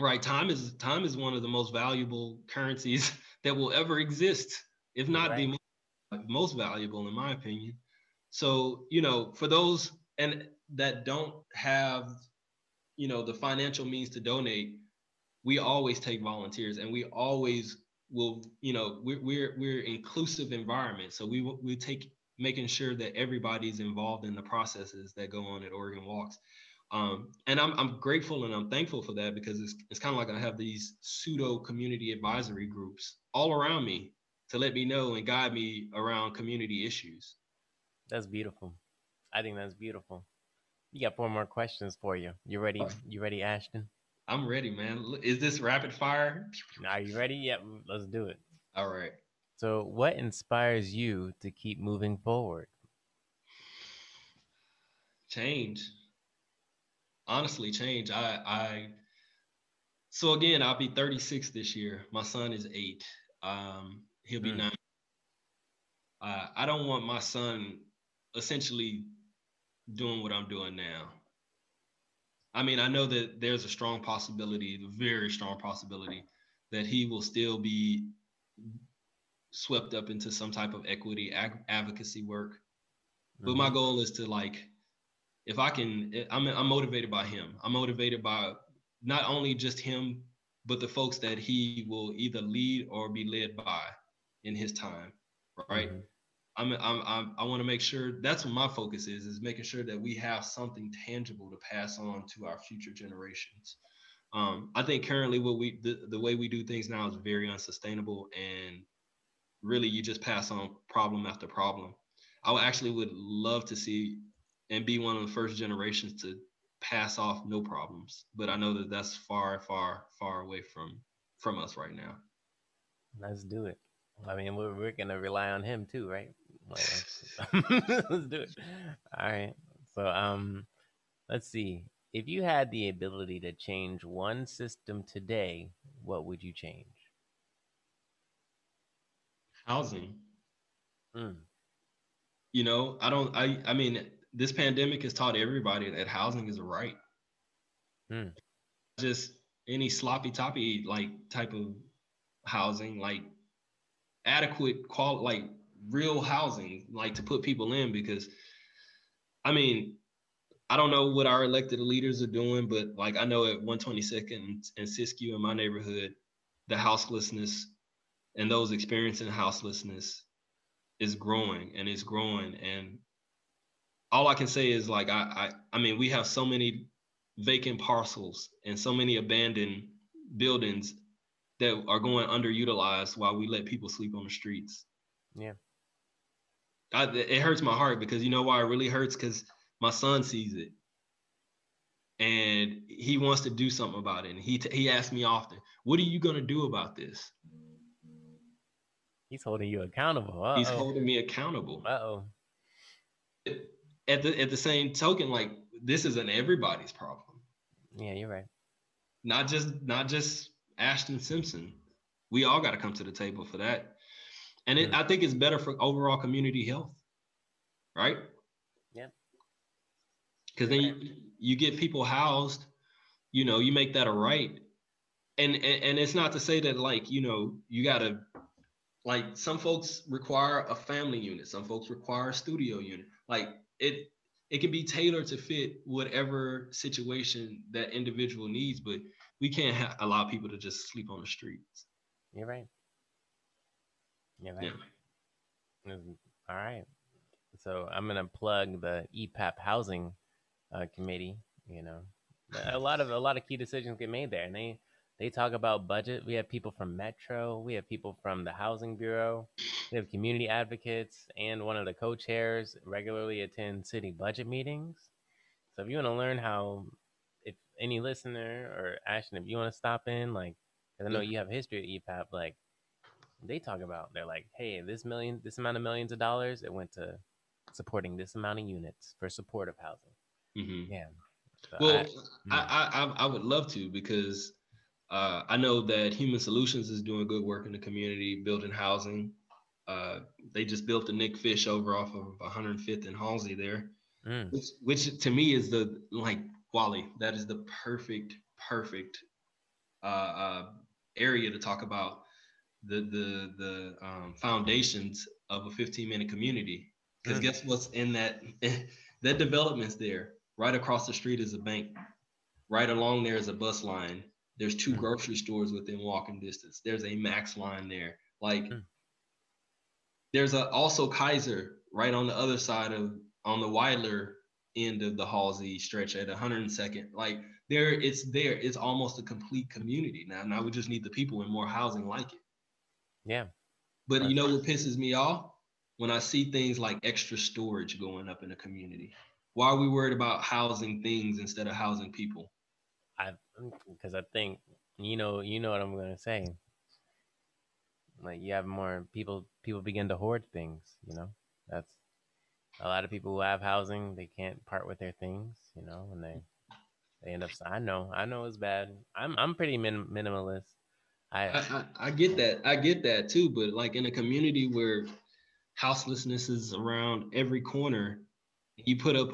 Right. Time is one of the most valuable currencies that will ever exist, if not the most valuable, in my opinion. So, you know, for those and that don't have, you know, the financial means to donate, we always take volunteers, and we always will, you know, we're inclusive environment. So we take making sure that everybody's involved in the processes that go on at Oregon Walks. And I'm grateful and I'm thankful for that, because it's kind of like I have these pseudo community advisory groups all around me to let me know and guide me around community issues. That's beautiful. I think that's beautiful. You got 4 more questions for you. You ready? You ready, Ashton? I'm ready, man. Is this rapid fire? Are you ready? Yeah, let's do it. All right. So what inspires you to keep moving forward? Change. Honestly, change. So again, I'll be 36 this year. My son is 8. He'll be 9. I don't want my son essentially doing what I'm doing now. I mean, I know that there's a strong possibility, a very strong possibility, that he will still be swept up into some type of equity advocacy work. Mm-hmm. But my goal is to, like, if I can, I'm motivated by him. I'm motivated by not only just him, but the folks that he will either lead or be led by in his time, right? Mm-hmm. I want to make sure that's what my focus is making sure that we have something tangible to pass on to our future generations. I think currently what the way we do things now is very unsustainable, and really you just pass on problem after problem. I actually would love to see and be one of the first generations to pass off no problems, but I know that that's far, far, far away from us right now. Let's do it. I mean, we're going to rely on him too, right? Like, let's do it. All right. So let's see. If you had the ability to change one system today, what would you change? Housing. Mm. You know, I mean, this pandemic has taught everybody that housing is a right. Mm. Just any sloppy toppy, like, type of housing, like, adequate quality, like real housing, like to put people in, because I mean, I don't know what our elected leaders are doing, but like I know at 122nd and Siskiyou in my neighborhood, the houselessness and those experiencing houselessness is growing and it's growing. And all I can say is, like, I mean, we have so many vacant parcels and so many abandoned buildings that are going underutilized while we let people sleep on the streets. Yeah. It hurts my heart, because you know why it really hurts? Because my son sees it and he wants to do something about it. And he asks me often, what are you going to do about this? He's holding you accountable. Uh-oh. He's holding me accountable. Uh-oh. At the same token, like, this isn't everybody's problem. Yeah, you're right. Not just Ashton Simpson. We all got to come to the table for that. And I think it's better for overall community health, right? Yeah. Because then you get people housed, you know, you make that a right. And it's not to say that, like, you know, you got to, like, some folks require a family unit, some folks require a studio unit. Like, it can be tailored to fit whatever situation that individual needs, but we can't allow people to just sleep on the streets. You're right. You're right. Yeah. All right. So I'm going to plug the EPAP housing committee. You know, a lot of key decisions get made there, and they talk about budget. We have people from Metro. We have people from the Housing Bureau. We have community advocates, and one of the co-chairs regularly attend city budget meetings. So if you want to learn how, any listener, or Ashton, if you want to stop in, like, because I know you have a history at EPAP, like, they talk about, they're like, hey, this amount of millions of dollars, it went to supporting this amount of units for supportive housing. Mm-hmm. Yeah. So I would love to, because I know that Human Solutions is doing good work in the community, building housing. They just built the Nick Fish over off of 105th and Halsey there, which to me is the, like, Wally, that is the perfect area to talk about the foundations of a 15-minute community. Because guess what's in that development's there. Right across the street is a bank. Right along there is a bus line. There's two grocery stores within walking distance. There's a Max line there. Like there's also Kaiser right on the other side of, on the wider end of the Halsey stretch at 102nd. Like there, it's almost a complete community now. Now we just need the people and more housing like it. Yeah. But you know what pisses me off? When I see things like extra storage going up in a community. Why are we worried about housing things instead of housing people? Because I think, you know what I'm going to say. Like you have more people begin to hoard things, that's a lot of people who have housing. They can't part with their things, and they end up, I know it's bad. I'm pretty minimalist. I get that. I get that too. But like in a community where houselessness is around every corner, you put up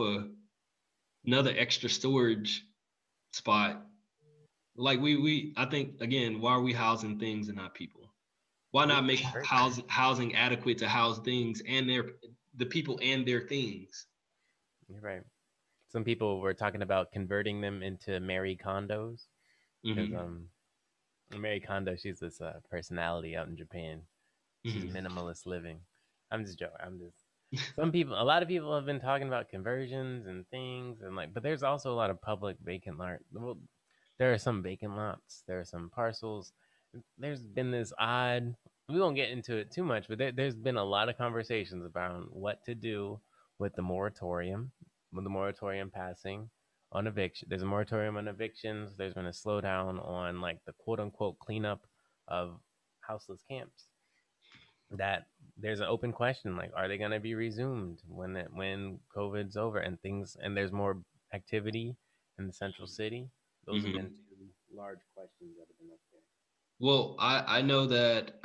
another extra storage spot. Like I think again, why are we housing things and not people? Why not make housing adequate to house things and the people and their things? You're right. Some people were talking about converting them into Mary Kondos. Because Mary Kondo, she's this personality out in Japan. She's minimalist living. I'm just joking. A lot of people have been talking about conversions and things, and but there's also a lot of public vacant lot. Well, there are some vacant lots. There are some parcels. There's been this odd, we won't get into it too much, but there's been a lot of conversations about what to do with the moratorium, passing on eviction. There's a moratorium on evictions. There's been a slowdown on the quote unquote cleanup of houseless camps. That there's an open question, are they going to be resumed when COVID's over and things, and there's more activity in the central city? Those have been two large questions that have been up there. Well, I know that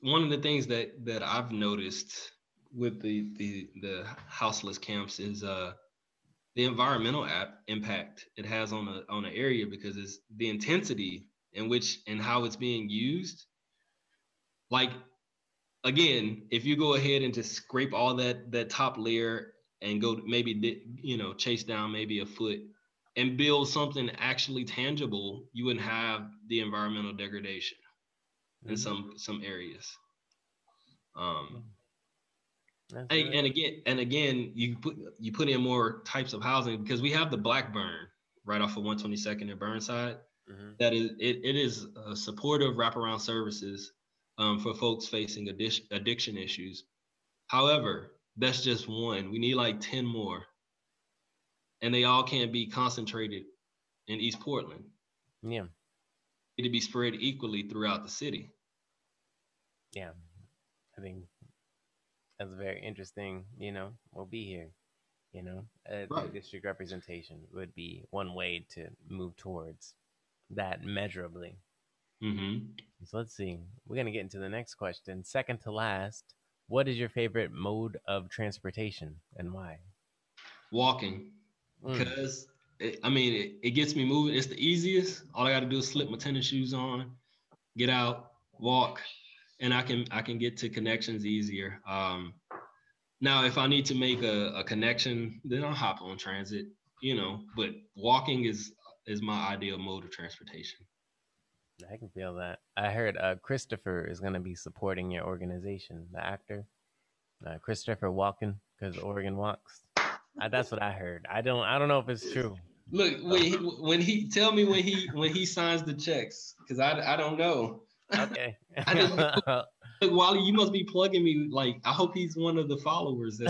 one of the things that I've noticed with the houseless camps is the environmental impact it has on an area, because it's the intensity in which and how it's being used. Again, if you go ahead and just scrape all that top layer and go maybe, chase down maybe a foot and build something actually tangible, you wouldn't have the environmental degradation in some areas. And again, you put in more types of housing, because we have the Blackburn right off of 122nd and Burnside. That is, it is a supportive wraparound services for folks facing addiction issues. However, that's just one. We need 10 more, and they all can't be concentrated in East Portland. Yeah, it would be spread equally throughout the city. Yeah, I think that's very interesting. We'll be here. Right. District representation would be one way to move towards that measurably. So let's see. We're going to get into the next question. Second to last, what is your favorite mode of transportation and why? Walking. Because, it gets me moving. It's the easiest. All I got to do is slip my tennis shoes on, get out, walk, and I can get to connections easier. Now, if I need to make a connection, then I'll hop on transit, but walking is my ideal mode of transportation. I can feel that. I heard Christopher is going to be supporting your organization, the actor. Christopher Walken, because Oregon Walks. That's what I heard. I don't know if it's true. Look, when he signs the checks, because I don't know. Okay. Look, Wally, you must be plugging me. I hope he's one of the followers.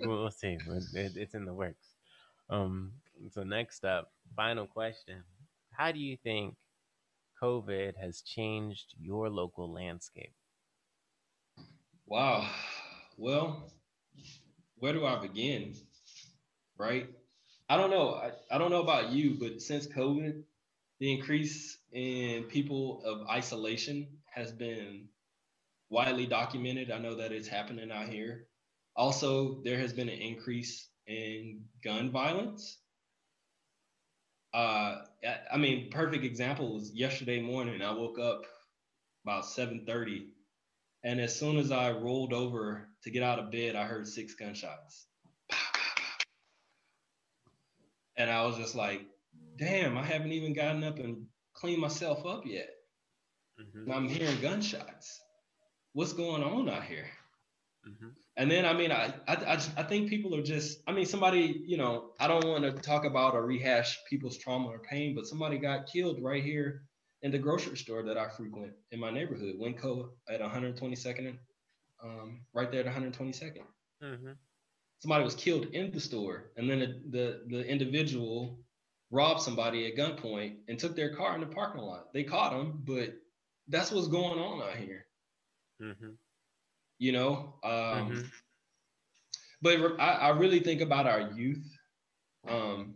We'll see. It's in the works. So next up, final question. How do you think COVID has changed your local landscape? Wow. Well, where do I begin? Right? I don't know. I don't know about you, but since COVID, the increase in people of isolation has been widely documented. I know that it's happening out here. Also, there has been an increase in gun violence. Perfect example is yesterday morning. I woke up about 7:30, and as soon as I rolled over to get out of bed, I heard 6 gunshots. And I was just like, damn, I haven't even gotten up and cleaned myself up yet. Mm-hmm. And I'm hearing gunshots. What's going on out here? Mm-hmm. And then, I mean, I think people are just, I mean, somebody, you know, I don't want to talk about or rehash people's trauma or pain, but somebody got killed right here in the grocery store that I frequent in my neighborhood, Winco at 122nd, right there at 122nd. Mm-hmm. Somebody was killed in the store, and then the individual robbed somebody at gunpoint and took their car in the parking lot. They caught him, but that's what's going on out here. Mm-hmm. You know, mm-hmm. But I really think about our youth and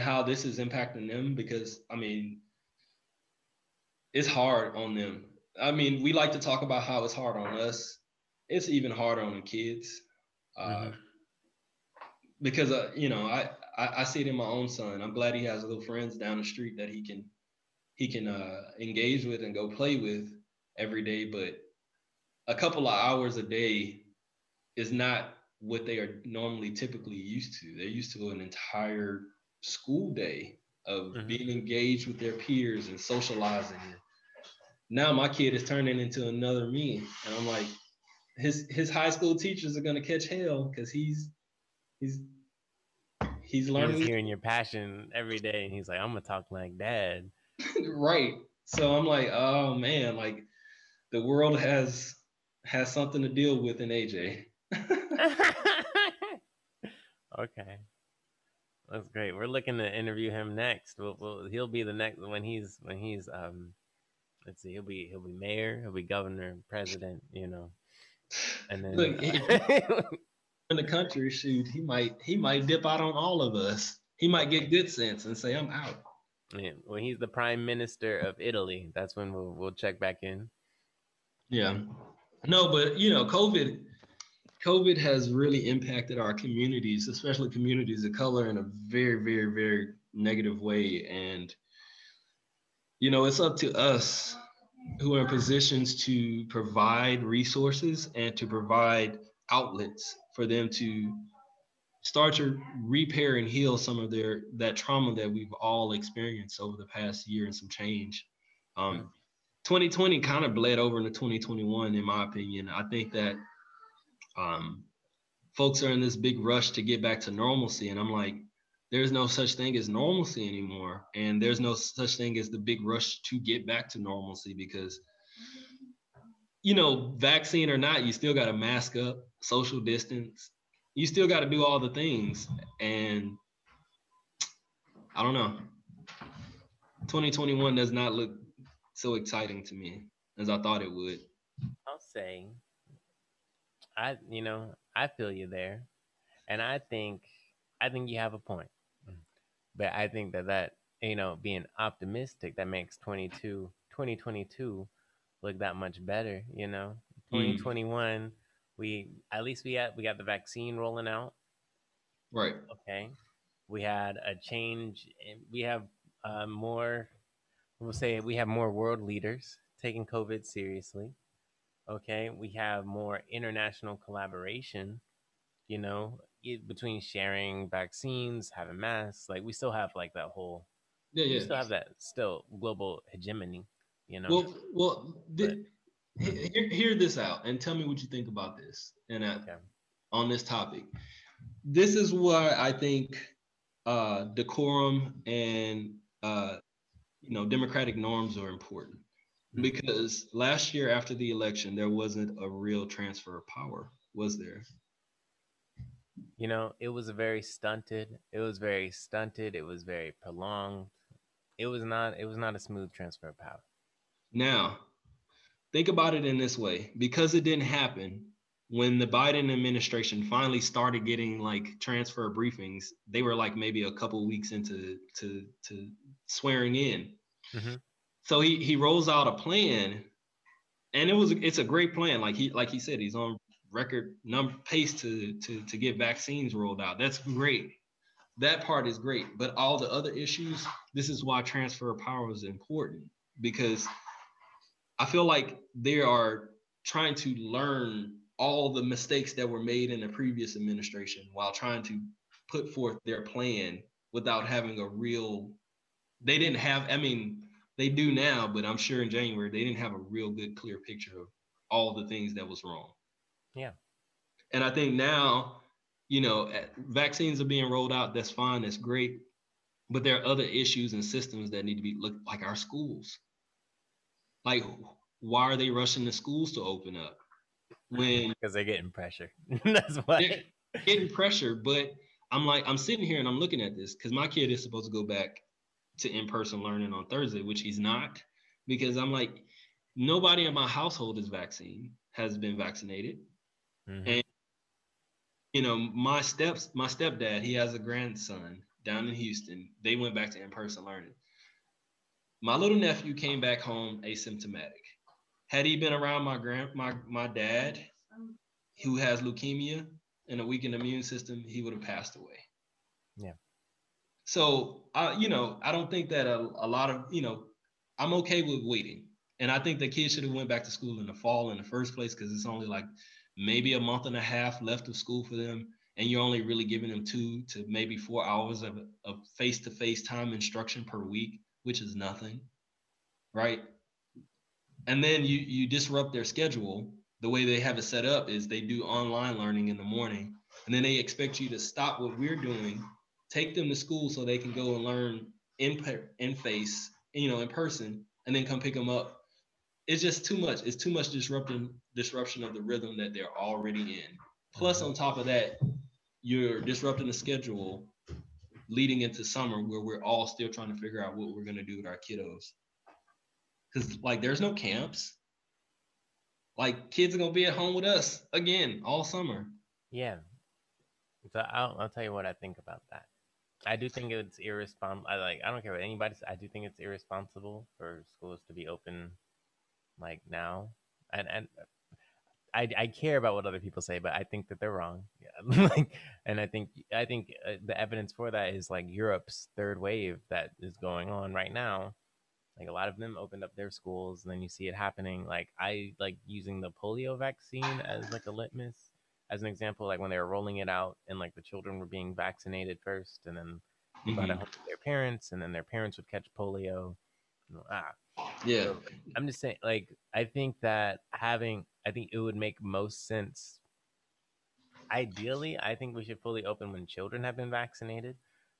how this is impacting them, because, I mean, it's hard on them. I mean, we like to talk about how it's hard on us. It's even harder on the kids mm-hmm. because, you know, I see it in my own son. I'm glad he has little friends down the street that he can engage with and go play with every day, but a couple of hours a day is not what they are normally typically used to. They're used to an entire school day of mm-hmm. being engaged with their peers and socializing. Now my kid is turning into another me. And I'm like, his high school teachers are gonna catch hell because he's learning. He's hearing your passion every day. And he's like, I'm gonna talk like dad. Right. So I'm like, oh man, like the world has something to deal with in AJ. Okay. That's great. We're looking to interview him next. We'll he'll be the next when he's let's see, he'll be mayor, he'll be governor, president, you know. And then look, in the country, shoot, he might dip out on all of us. He might get good sense and say, I'm out. Yeah. When he's the prime minister of Italy, that's when we'll check back in. Yeah. No, but you know, COVID has really impacted our communities, especially communities of color, in a very, very, very negative way. And, you know, it's up to us who are in positions to provide resources and to provide outlets for them to start to repair and heal some of that trauma that we've all experienced over the past year and some change. 2020 kind of bled over into 2021, in my opinion. I think that folks are in this big rush to get back to normalcy. And I'm like, there's no such thing as normalcy anymore. And there's no such thing as the big rush to get back to normalcy because, you know, vaccine or not, you still got to mask up, social distance. You still got to do all the things. And I don't know. 2021 does not look so exciting to me as I thought it would. I'll say, I feel you there, and I think you have a point, but I think that you know, being optimistic, that makes 2022 look that much better. You know, 2021, we got the vaccine rolling out, right? Okay, we had a change. We have more. We'll say we have more world leaders taking COVID seriously. Okay, we have more international collaboration, you know, between sharing vaccines, having masks. Like we still have like that whole, we still have that global hegemony, you know. Hear this out and tell me what you think about this and on this topic. This is why I think decorum and you know, democratic norms are important, because last year after the election, there wasn't a real transfer of power, was there? You know, it was very stunted. It was very prolonged. It was not a smooth transfer of power. Now, think about it in this way, because it didn't happen when the Biden administration finally started getting like transfer briefings. They were like maybe a couple weeks into to swearing in. Mm-hmm. So he rolls out a plan, and it's a great plan. Like he said, he's on record pace to get vaccines rolled out. That's great. That part is great. But all the other issues, this is why transfer of power is important, because I feel like they are trying to learn all the mistakes that were made in the previous administration while trying to put forth their plan without having a real, they didn't have, I mean, they do now, but I'm sure in January, they didn't have a real good, clear picture of all the things that was wrong. Yeah. And I think now, you know, vaccines are being rolled out. That's fine. That's great. But there are other issues and systems that need to be looked, like our schools. Like, why are they rushing the schools to open up? When because they're getting pressure. That's why. Getting pressure, but I'm like, I'm sitting here and I'm looking at this because my kid is supposed to go back to in-person learning on Thursday, which he's not, because I'm like, nobody in my household has been vaccinated. Mm-hmm. And, you know, my stepdad, he has a grandson down in Houston. They went back to in-person learning. My little nephew came back home asymptomatic. Had he been around my dad, who has leukemia and a weakened immune system, he would have passed away. Yeah. So, you know, I don't think that a lot of, you know, I'm okay with waiting. And I think the kids should have went back to school in the fall in the first place, because it's only like maybe a month and a half left of school for them. And you're only really giving them 2 to maybe 4 hours of face-to-face time instruction per week, which is nothing, right? And then you disrupt their schedule. The way they have it set up is they do online learning in the morning, and then they expect you to stop what we're doing, take them to school so they can go and learn in person, and then come pick them up. It's just too much. It's too much disruption of the rhythm that they're already in. Plus, on top of that, you're disrupting the schedule leading into summer, where we're all still trying to figure out what we're going to do with our kiddos. Because, like, there's no camps. Like, kids are going to be at home with us again all summer. Yeah. So I'll tell you what I think about that. I do think it's irresponsible. I don't care what anybody says. I do think it's irresponsible for schools to be open like now. And I care about what other people say, but I think that they're wrong. Yeah. And I think the evidence for that is like Europe's third wave that is going on right now. Like, a lot of them opened up their schools, and then you see it happening. Like, I like using the polio vaccine as like a litmus, as an example, like when they were rolling it out and like the children were being vaccinated first, and then they brought it home to their parents, and then their parents would catch polio. Yeah. So I'm just saying, like, I think it would make most sense. Ideally, I think we should fully open when children have been vaccinated.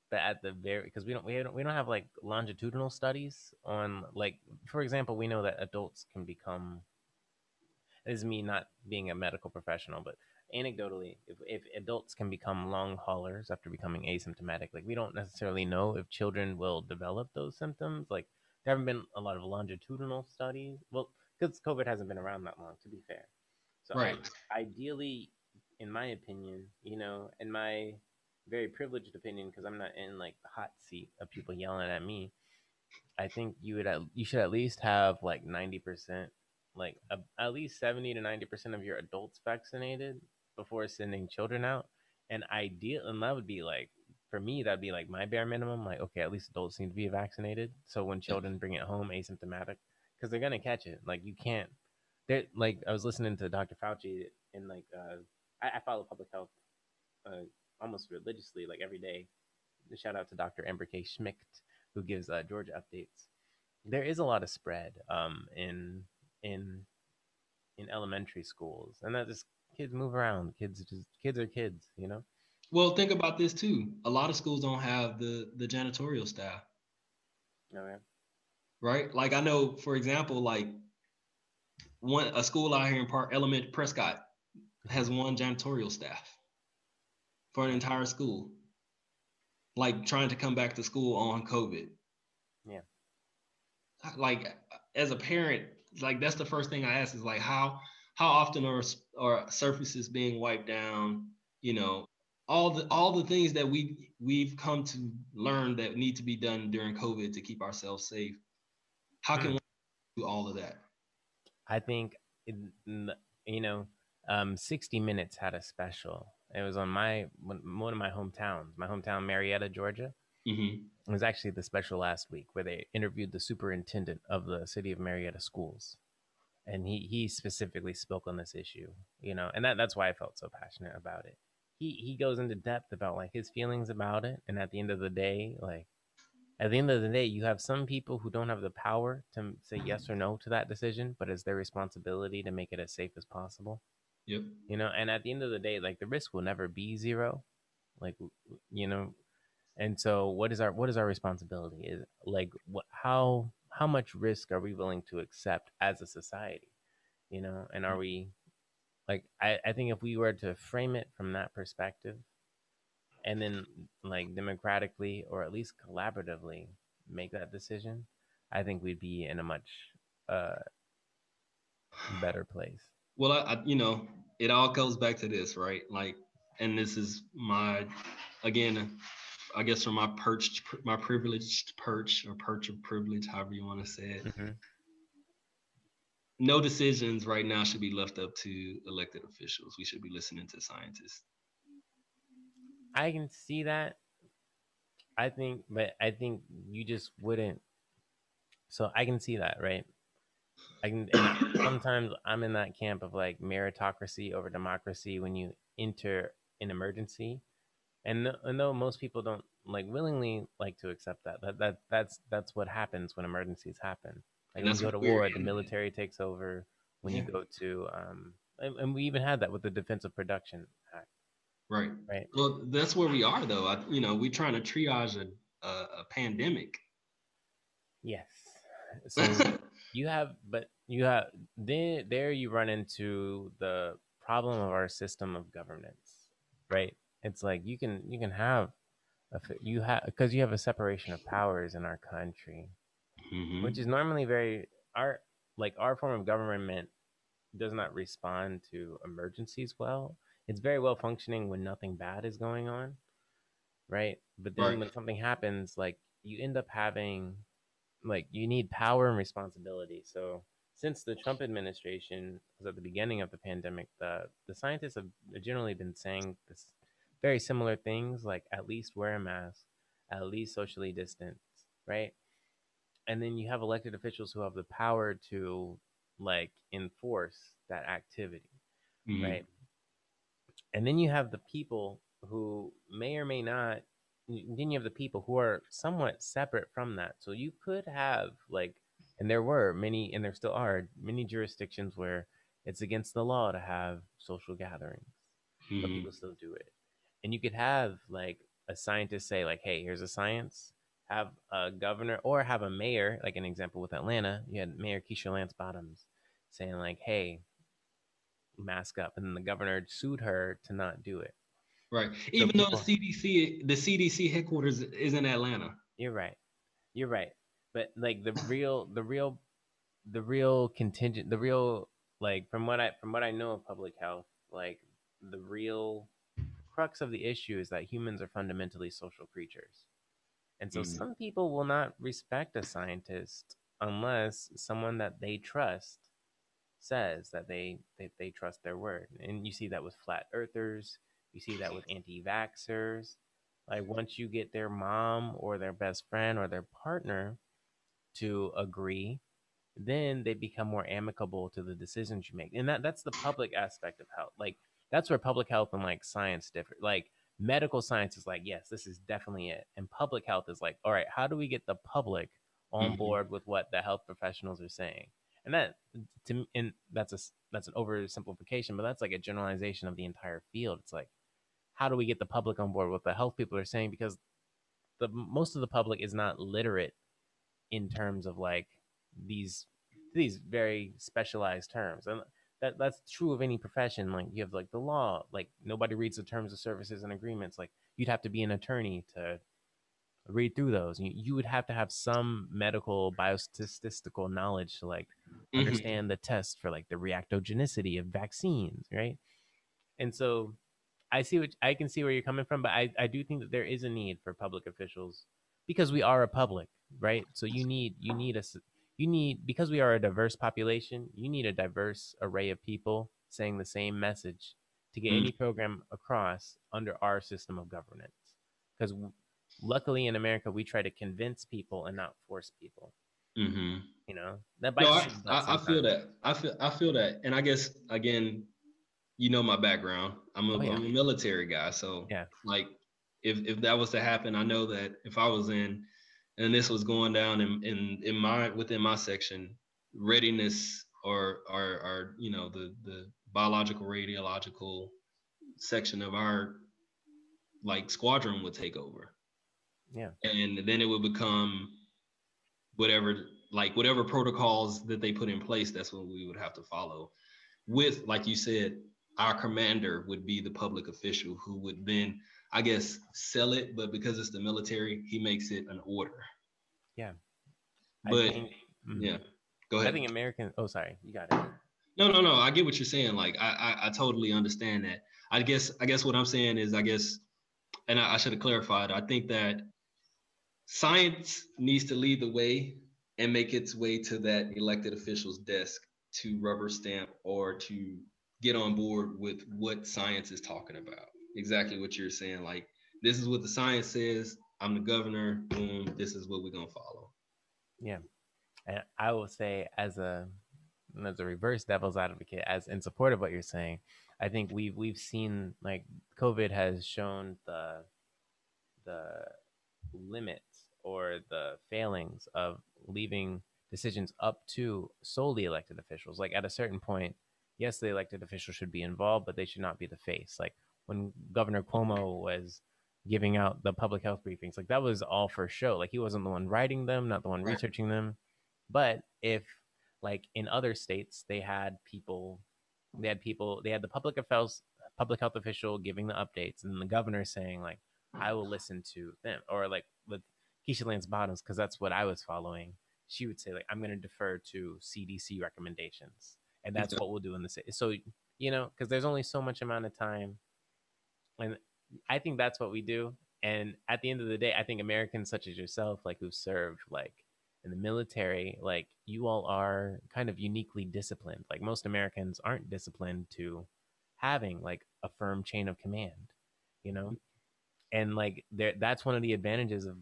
But at the very, because we don't have like longitudinal studies on, like, for example, we know that adults can become, this is me not being a medical professional, but anecdotally, if adults can become long haulers after becoming asymptomatic, like, we don't necessarily know if children will develop those symptoms. Like, there haven't been a lot of longitudinal studies. Well, because COVID hasn't been around that long, to be fair. So right. Ideally, in my opinion, you know, in my very privileged opinion, because I'm not in like the hot seat of people yelling at me, I think you should at least have like 90%, like at least 70 to 90% of your adults vaccinated before sending children out. And that would be like, for me, that'd be like my bare minimum. Like, okay, at least adults need to be vaccinated. So when children bring it home asymptomatic, because they're gonna catch it. Like, you can't. Like, I was listening to Dr. Fauci, and like I follow public health almost religiously, like every day. Shout out to Dr. Amber K. Schmicht, who gives Georgia updates. There is a lot of spread in elementary schools, and that just kids move around. Kids are kids, you know. Well, think about this too. A lot of schools don't have the janitorial staff. Oh yeah. Right? Like, I know, for example, like a school out here in Prescott has one janitorial staff for an entire school, like trying to come back to school on COVID. Yeah. Like, as a parent, like, that's the first thing I ask is like, how often are surfaces being wiped down? You know, all the things that we've come to learn that need to be done during COVID to keep ourselves safe. How can we do all of that? I think, you know, 60 Minutes had a special. It was on one of my hometown, Marietta, Georgia. Mm-hmm. It was actually the special last week where they interviewed the superintendent of the city of Marietta schools. And he specifically spoke on this issue, you know, and that's why I felt so passionate about it. he goes into depth about like his feelings about it. And at the end of the day, you have some people who don't have the power to say yes or no to that decision, but it's their responsibility to make it as safe as possible. Yep. You know, and at the end of the day, like the risk will never be zero, like, you know, and so what is our responsibility is like, how much risk are we willing to accept as a society, you know? And are we like, I think if we were to frame it from that perspective and then like democratically or at least collaboratively make that decision, I think we'd be in a much better place. Well, I, you know, it all goes back to this, right? Like, and this is my, again, I guess from my privileged perch or perch of privilege, however you want to say it. Mm-hmm. No decisions right now should be left up to elected officials. We should be listening to scientists. I can see that. I think you just wouldn't. So I can see that, right? And sometimes I'm in that camp of like meritocracy over democracy when you enter an emergency, and though most people don't like willingly like to accept that's what happens when emergencies happen. Like when you go to war, the military takes over. When you go to and we even had that with the Defensive Production Act. Right. Right. Well, that's where we are though. You know, we're trying to triage a pandemic. Yes. So. There you run into the problem of our system of governance, right? It's like you can have because you have a separation of powers in our country, mm-hmm. which is normally our form of government does not respond to emergencies well. It's very well functioning when nothing bad is going on, right? But then when something happens, like you end up having. Like you need power and responsibility. So since the Trump administration was at the beginning of the pandemic, the scientists have generally been saying this very similar things, like at least wear a mask, at least socially distance, right? And then you have elected officials who have the power to like enforce that activity, mm-hmm. right? And then you have the people who may or may not. Then you have the people who are somewhat separate from that. So you could have like, and there were many, and there still are many jurisdictions where it's against the law to have social gatherings, mm-hmm. but people still do it. And you could have like a scientist say like, hey, here's a science, have a governor or have a mayor, like an example with Atlanta, you had Mayor Keisha Lance Bottoms saying like, hey, mask up. And then the governor sued her to not do it. Right. Even though the CDC headquarters is in Atlanta. You're right. But like the real contingent, from what I know of public health, like the real crux of the issue is that humans are fundamentally social creatures. And so some people will not respect a scientist unless someone that they trust says that they trust their word. And you see that with flat earthers. You see that with anti-vaxxers. Like once you get their mom or their best friend or their partner to agree, then they become more amicable to the decisions you make. And that's the public aspect of health. Like that's where public health and like science differ. Like medical science is like, yes, this is definitely it. And public health is like, all right, how do we get the public on mm-hmm. board with what the health professionals are saying? And that's an oversimplification, but that's like a generalization of the entire field. It's like, how do we get the public on board with what the health people are saying? Because the most of the public is not literate in terms of like these very specialized terms. And that's true of any profession. Like you have like the law, like nobody reads the terms of services and agreements. Like you'd have to be an attorney to read through those. You would have to have some medical biostatistical knowledge to like understand the test for like the reactogenicity of vaccines, right? And so I can see where you're coming from, but I do think that there is a need for public officials because we are a public, right? So you need because we are a diverse population, you need a diverse array of people saying the same message to get any program across under our system of governance. Because luckily in America, we try to convince people and not force people. Mm-hmm. You know, I feel that. And I guess again, you know my background. I'm a military guy. So like if that was to happen, I know that if I was in and this was going down within my section, readiness or you know, the biological, radiological section of our like squadron would take over. Yeah. And then it would become whatever protocols that they put in place, that's what we would have to follow. With, like you said, our commander would be the public official who would then, I guess, sell it, but because it's the military, he makes it an order. Yeah. Go ahead. I think American, oh, sorry, you got it. No, I get what you're saying. Like, I totally understand that. I guess what I'm saying is, and I should have clarified, I think that science needs to lead the way and make its way to that elected official's desk to rubber stamp or to get on board with what science is talking about. Exactly what you're saying. Like, this is what the science says. I'm the governor. Boom. This is what we're going to follow. Yeah. And I will say, as a reverse devil's advocate, as in support of what you're saying, I think we've seen, like, COVID has shown the limits or the failings of leaving decisions up to solely elected officials. Like, at a certain point, yes, the elected officials should be involved, but they should not be the face. Like, when Governor Cuomo was giving out the public health briefings, like, that was all for show. Like, he wasn't the one writing them, not the one researching them. But if, like, in other states, they had the public health official giving the updates, and the governor saying, like, I will listen to them, or like with Keisha Lance Bottoms, because that's what I was following. She would say, like, I'm going to defer to CDC recommendations, and that's what we'll do in the city. So, you know, because there's only so much amount of time, and I think that's what we do. And at the end of the day, I think Americans such as yourself, like, who've served, like, in the military, like, you all are kind of uniquely disciplined. Like, most Americans aren't disciplined to having, like, a firm chain of command, you know? And, like, that's one of the advantages of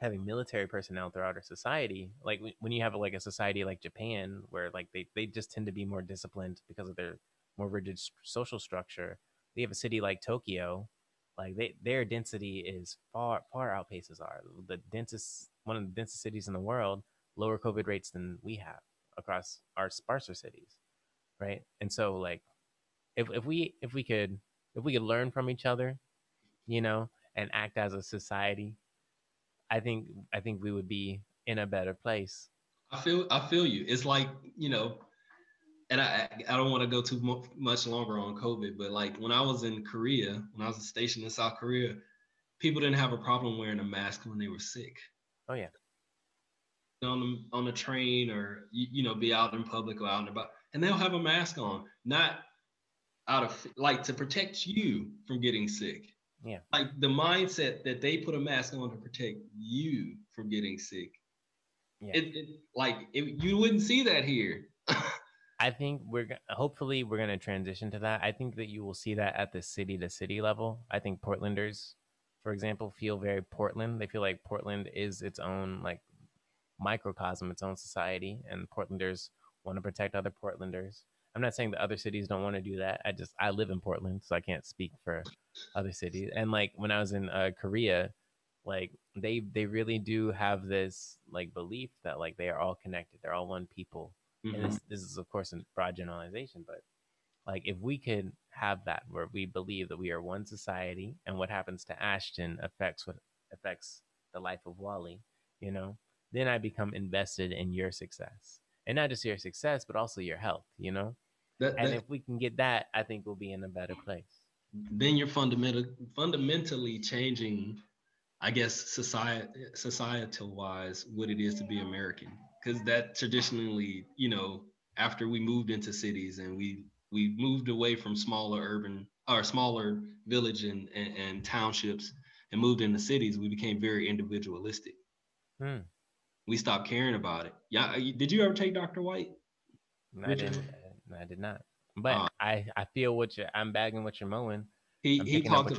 having military personnel throughout our society. Like, when you have, like, a society like Japan, where, like, they just tend to be more disciplined because of their more rigid social structure. They have a city like Tokyo, like, their density is far outpaces ours. One of the densest cities in the world, lower COVID rates than we have across our sparser cities, right? And so, like, if we could learn from each other, you know, and act as a society, I think we would be in a better place. I feel you. It's like, you know, and I don't want to go too much longer on COVID, but, like, when I was in Korea, when I was stationed in South Korea, people didn't have a problem wearing a mask when they were sick. Oh, yeah. On a train, or, you know, be out in public or out and about, and they'll have a mask on, not out of, like, to protect you from getting sick. Yeah. Like, the mindset that they put a mask on to protect you from getting sick. Yeah. You wouldn't see that here. I think hopefully we're going to transition to that. I think that you will see that at the city to city level. I think Portlanders, for example, feel very Portland. They feel like Portland is its own, like, microcosm, its own society, and Portlanders want to protect other Portlanders. I'm not saying that other cities don't want to do that. I live in Portland, so I can't speak for other cities. And, like, when I was in Korea, like, they really do have this, like, belief that, like, they are all connected. They're all one people. Mm-hmm. And this is, of course, a broad generalization, but, like, if we could have that where we believe that we are one society, and what happens to Ashton affects what affects the life of Wally, you know, then I become invested in your success, and not just your success, but also your health, you know, and if we can get that, I think we'll be in a better place. Then you're fundamentally changing, I guess, societal wise, what it is to be American, because that traditionally, you know, after we moved into cities and we moved away from smaller village and townships and moved into cities, we became very individualistic. Hmm. We stopped caring about it. Yeah. Did you ever take Dr. White? No, I did not. But I feel I'm bagging what you're mowing. He talked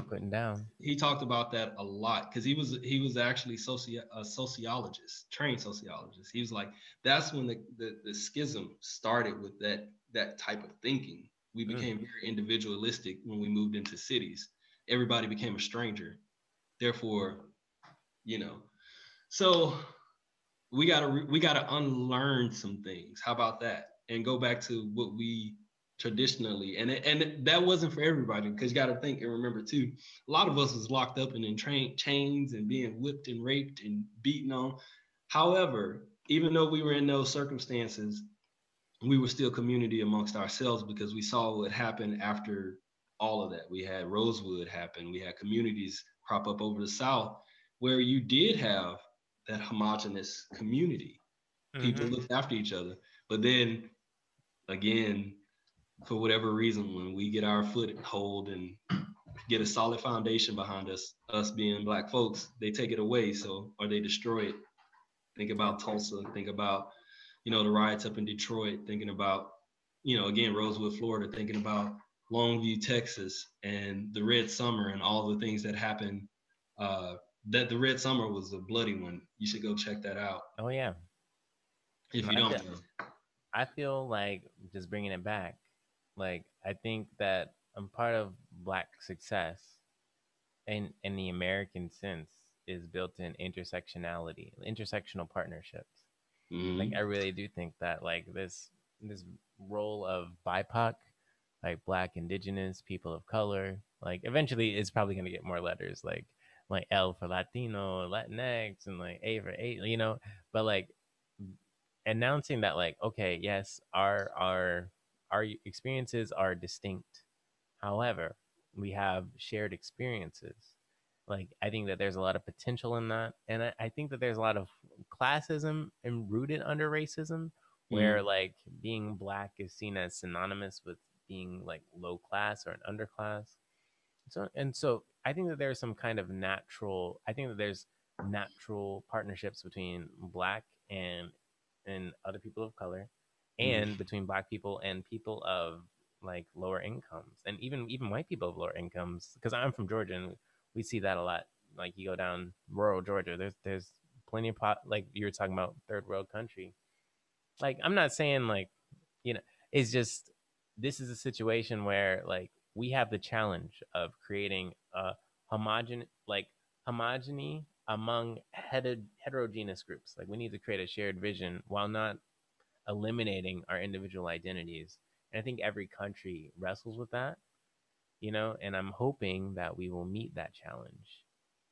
about that a lot, because he was actually a sociologist, trained sociologist. He was like, that's when the schism started with that type of thinking. We became very individualistic when we moved into cities. Everybody became a stranger. Therefore, you know, so we gotta unlearn some things. How about that? And go back to what we traditionally, and that wasn't for everybody, because you got to think and remember too, a lot of us was locked up and in chains and being whipped and raped and beaten on. However, even though we were in those circumstances, we were still community amongst ourselves, because we saw what happened after all of that. We had Rosewood happen. We had communities crop up over the South where you did have that homogenous community. People looked after each other. But then again, for whatever reason, when we get our foothold and get a solid foundation behind us, us being Black folks, they take it away. So, or they destroy it. Think about Tulsa, think about, you know, the riots up in Detroit, thinking about, you know, again, Rosewood, Florida, thinking about Longview, Texas, and the Red Summer and all the things that happened. That the Red Summer was a bloody one. You should go check that out. Oh, yeah. If you don't. I feel like, just bringing it back, like, I think that I'm part of Black success in the American sense is built in intersectionality, intersectional partnerships. Like, I really do think that, like, this role of BIPOC, like Black, Indigenous, people of color, like, eventually it's probably going to get more letters, like L for Latino, Latinx, and like A for A, you know, but like announcing that, like, okay, yes, our experiences are distinct. However, we have shared experiences. Like, I think that there's a lot of potential in that. And I think that there's a lot of classism and rooted under racism, where like being Black is seen as synonymous with being like low class or an underclass. So I think that there's some kind of natural, I think that there's natural partnerships between Black and other people of color, and between Black people and people of like lower incomes, and even white people of lower incomes, because I'm from Georgia and we see that a lot. Like, you go down rural Georgia, there's plenty of like you were talking about third world country. Like, I'm not saying, like, you know, it's just, this is a situation where like we have the challenge of creating a homogeny among heterogeneous groups. Like, we need to create a shared vision while not eliminating our individual identities. And I think every country wrestles with that, you know, and I'm hoping that we will meet that challenge.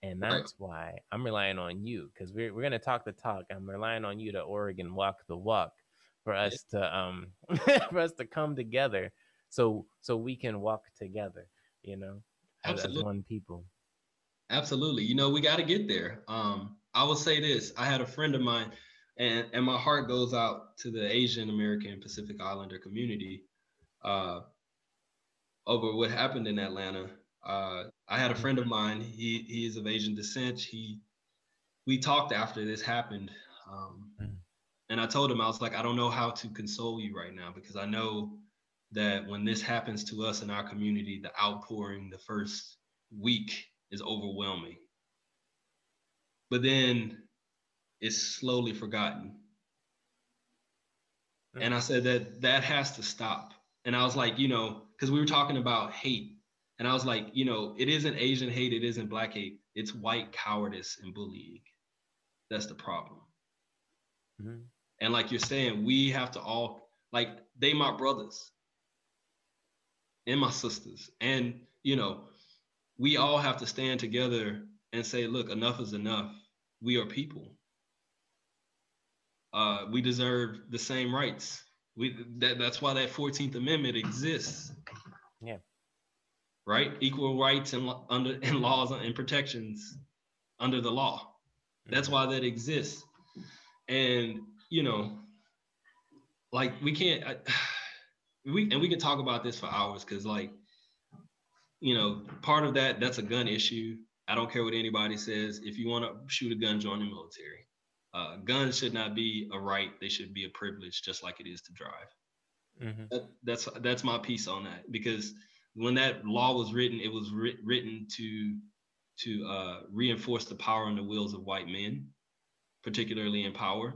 And that's why I'm relying on you, because we're going to talk the talk. I'm relying on you to Oregon walk the walk for us to for us to come together so we can walk together, you know, as one people. Absolutely. You know, we got to get there. I will say this. I had a friend of mine, and my heart goes out to the Asian American Pacific Islander community over what happened in Atlanta. I had a friend of mine. He is of Asian descent. We talked after this happened. And I told him, I was like, I don't know how to console you right now, because I know that when this happens to us in our community, the outpouring the first week is overwhelming. But then it's slowly forgotten. And I said that has to stop. And I was like, you know, because we were talking about hate. And I was like, you know, it isn't Asian hate, it isn't Black hate, it's white cowardice and bullying. That's the problem. And like you're saying, we have to all, like, they my brothers and my sisters. And, you know, we all have to stand together and say, look, enough is enough. We are people. We deserve the same rights. That's why that 14th Amendment exists. Yeah. Right? Equal rights and laws and protections under the law. That's why that exists. And, you know, like, we can't, we can talk about this for hours, because, like, you know, part of that's a gun issue. I don't care what anybody says. If you want to shoot a gun, join the military. Guns should not be a right. They should be a privilege, just like it is to drive. That's my piece on that, because when that law was written, it was written to reinforce the power and the wills of white men, particularly in power.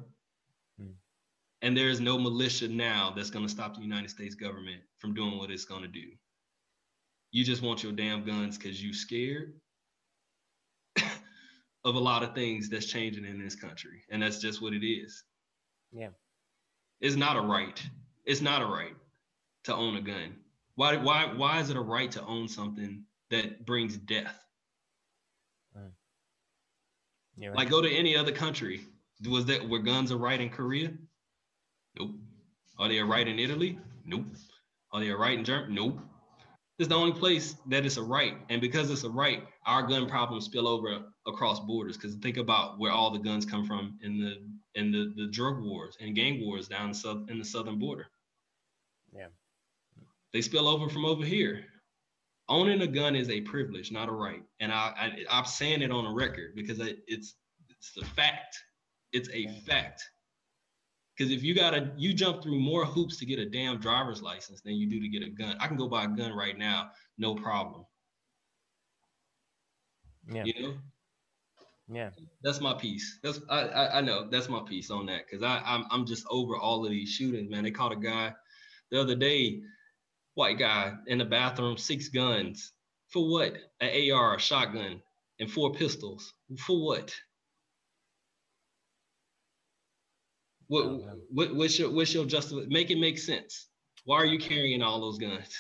And there is no militia now that's going to stop the United States government from doing what it's going to do. You just want your damn guns because you scared of a lot of things that's changing in this country. And that's just what it is. Yeah. It's not a right. It's not a right to own a gun. Why is it a right to own something that brings death? Yeah, right. Like, go to any other country. Was that where guns are right in Korea? Nope. Are they a right in Italy? Nope. Are they a right in Germany? Nope. It's the only place that it's a right. And because it's a right, our gun problems spill over across borders. Because think about where all the guns come from in the drug wars and gang wars down in the southern border. Yeah. They spill over from over here. Owning a gun is a privilege, not a right. And I'm saying it on a record because it's a fact. It's a fact. Because if you jump through more hoops to get a damn driver's license than you do to get a gun. I can go buy a gun right now, no problem. Yeah. You know? Yeah. That's my piece. I know that's my piece on that, because I'm just over all of these shootings, man. They caught a guy the other day, white guy in the bathroom, 6 guns. For what? An AR, a shotgun, and 4 pistols. For what? What's your justification? Make it make sense. Why are you carrying all those guns?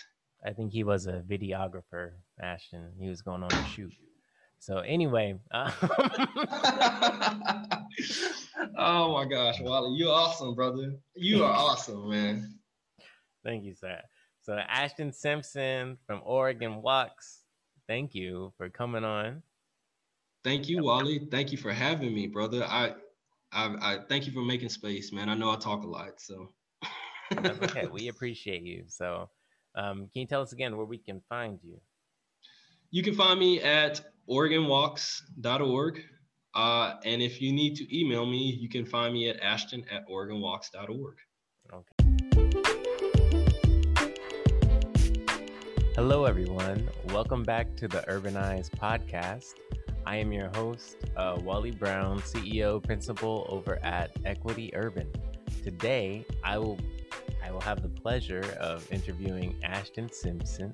I think he was a videographer, Ashton. He was going on a shoot. So anyway. Oh my gosh, Wally, you're awesome, brother. You are awesome, man. Thank you, sir. So Ashton Simpson from Oregon Walks, thank you for coming on. Thank you, Wally. Thank you for having me, brother. I thank you for making space, man. I know I talk a lot, so. That's okay. We appreciate you. So can you tell us again where we can find you? You can find me at oregonwalks.org. And if you need to email me, you can find me at ashton@oregonwalks.org. Okay. Hello, everyone. Welcome back to the Urbanized Podcast. I am your host, Wally Brown, CEO, Principal over at Equity Urban. Today, I will have the pleasure of interviewing Ashton Simpson,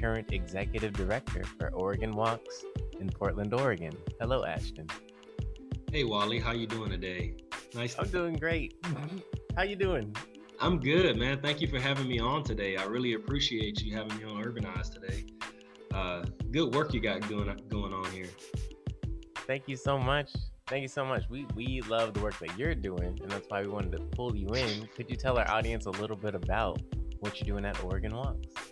current Executive Director for Oregon Walks in Portland, Oregon. Hello, Ashton. Hey, Wally. How you doing today? Nice. I'm doing great. How you doing? I'm good, man. Thank you for having me on today. I really appreciate you having me on Urbanize today. Good work you got going on here. Thank you so much. Thank you so much. We love the work that you're doing, and that's why we wanted to pull you in. Could you tell our audience a little bit about what you're doing at Oregon Walks?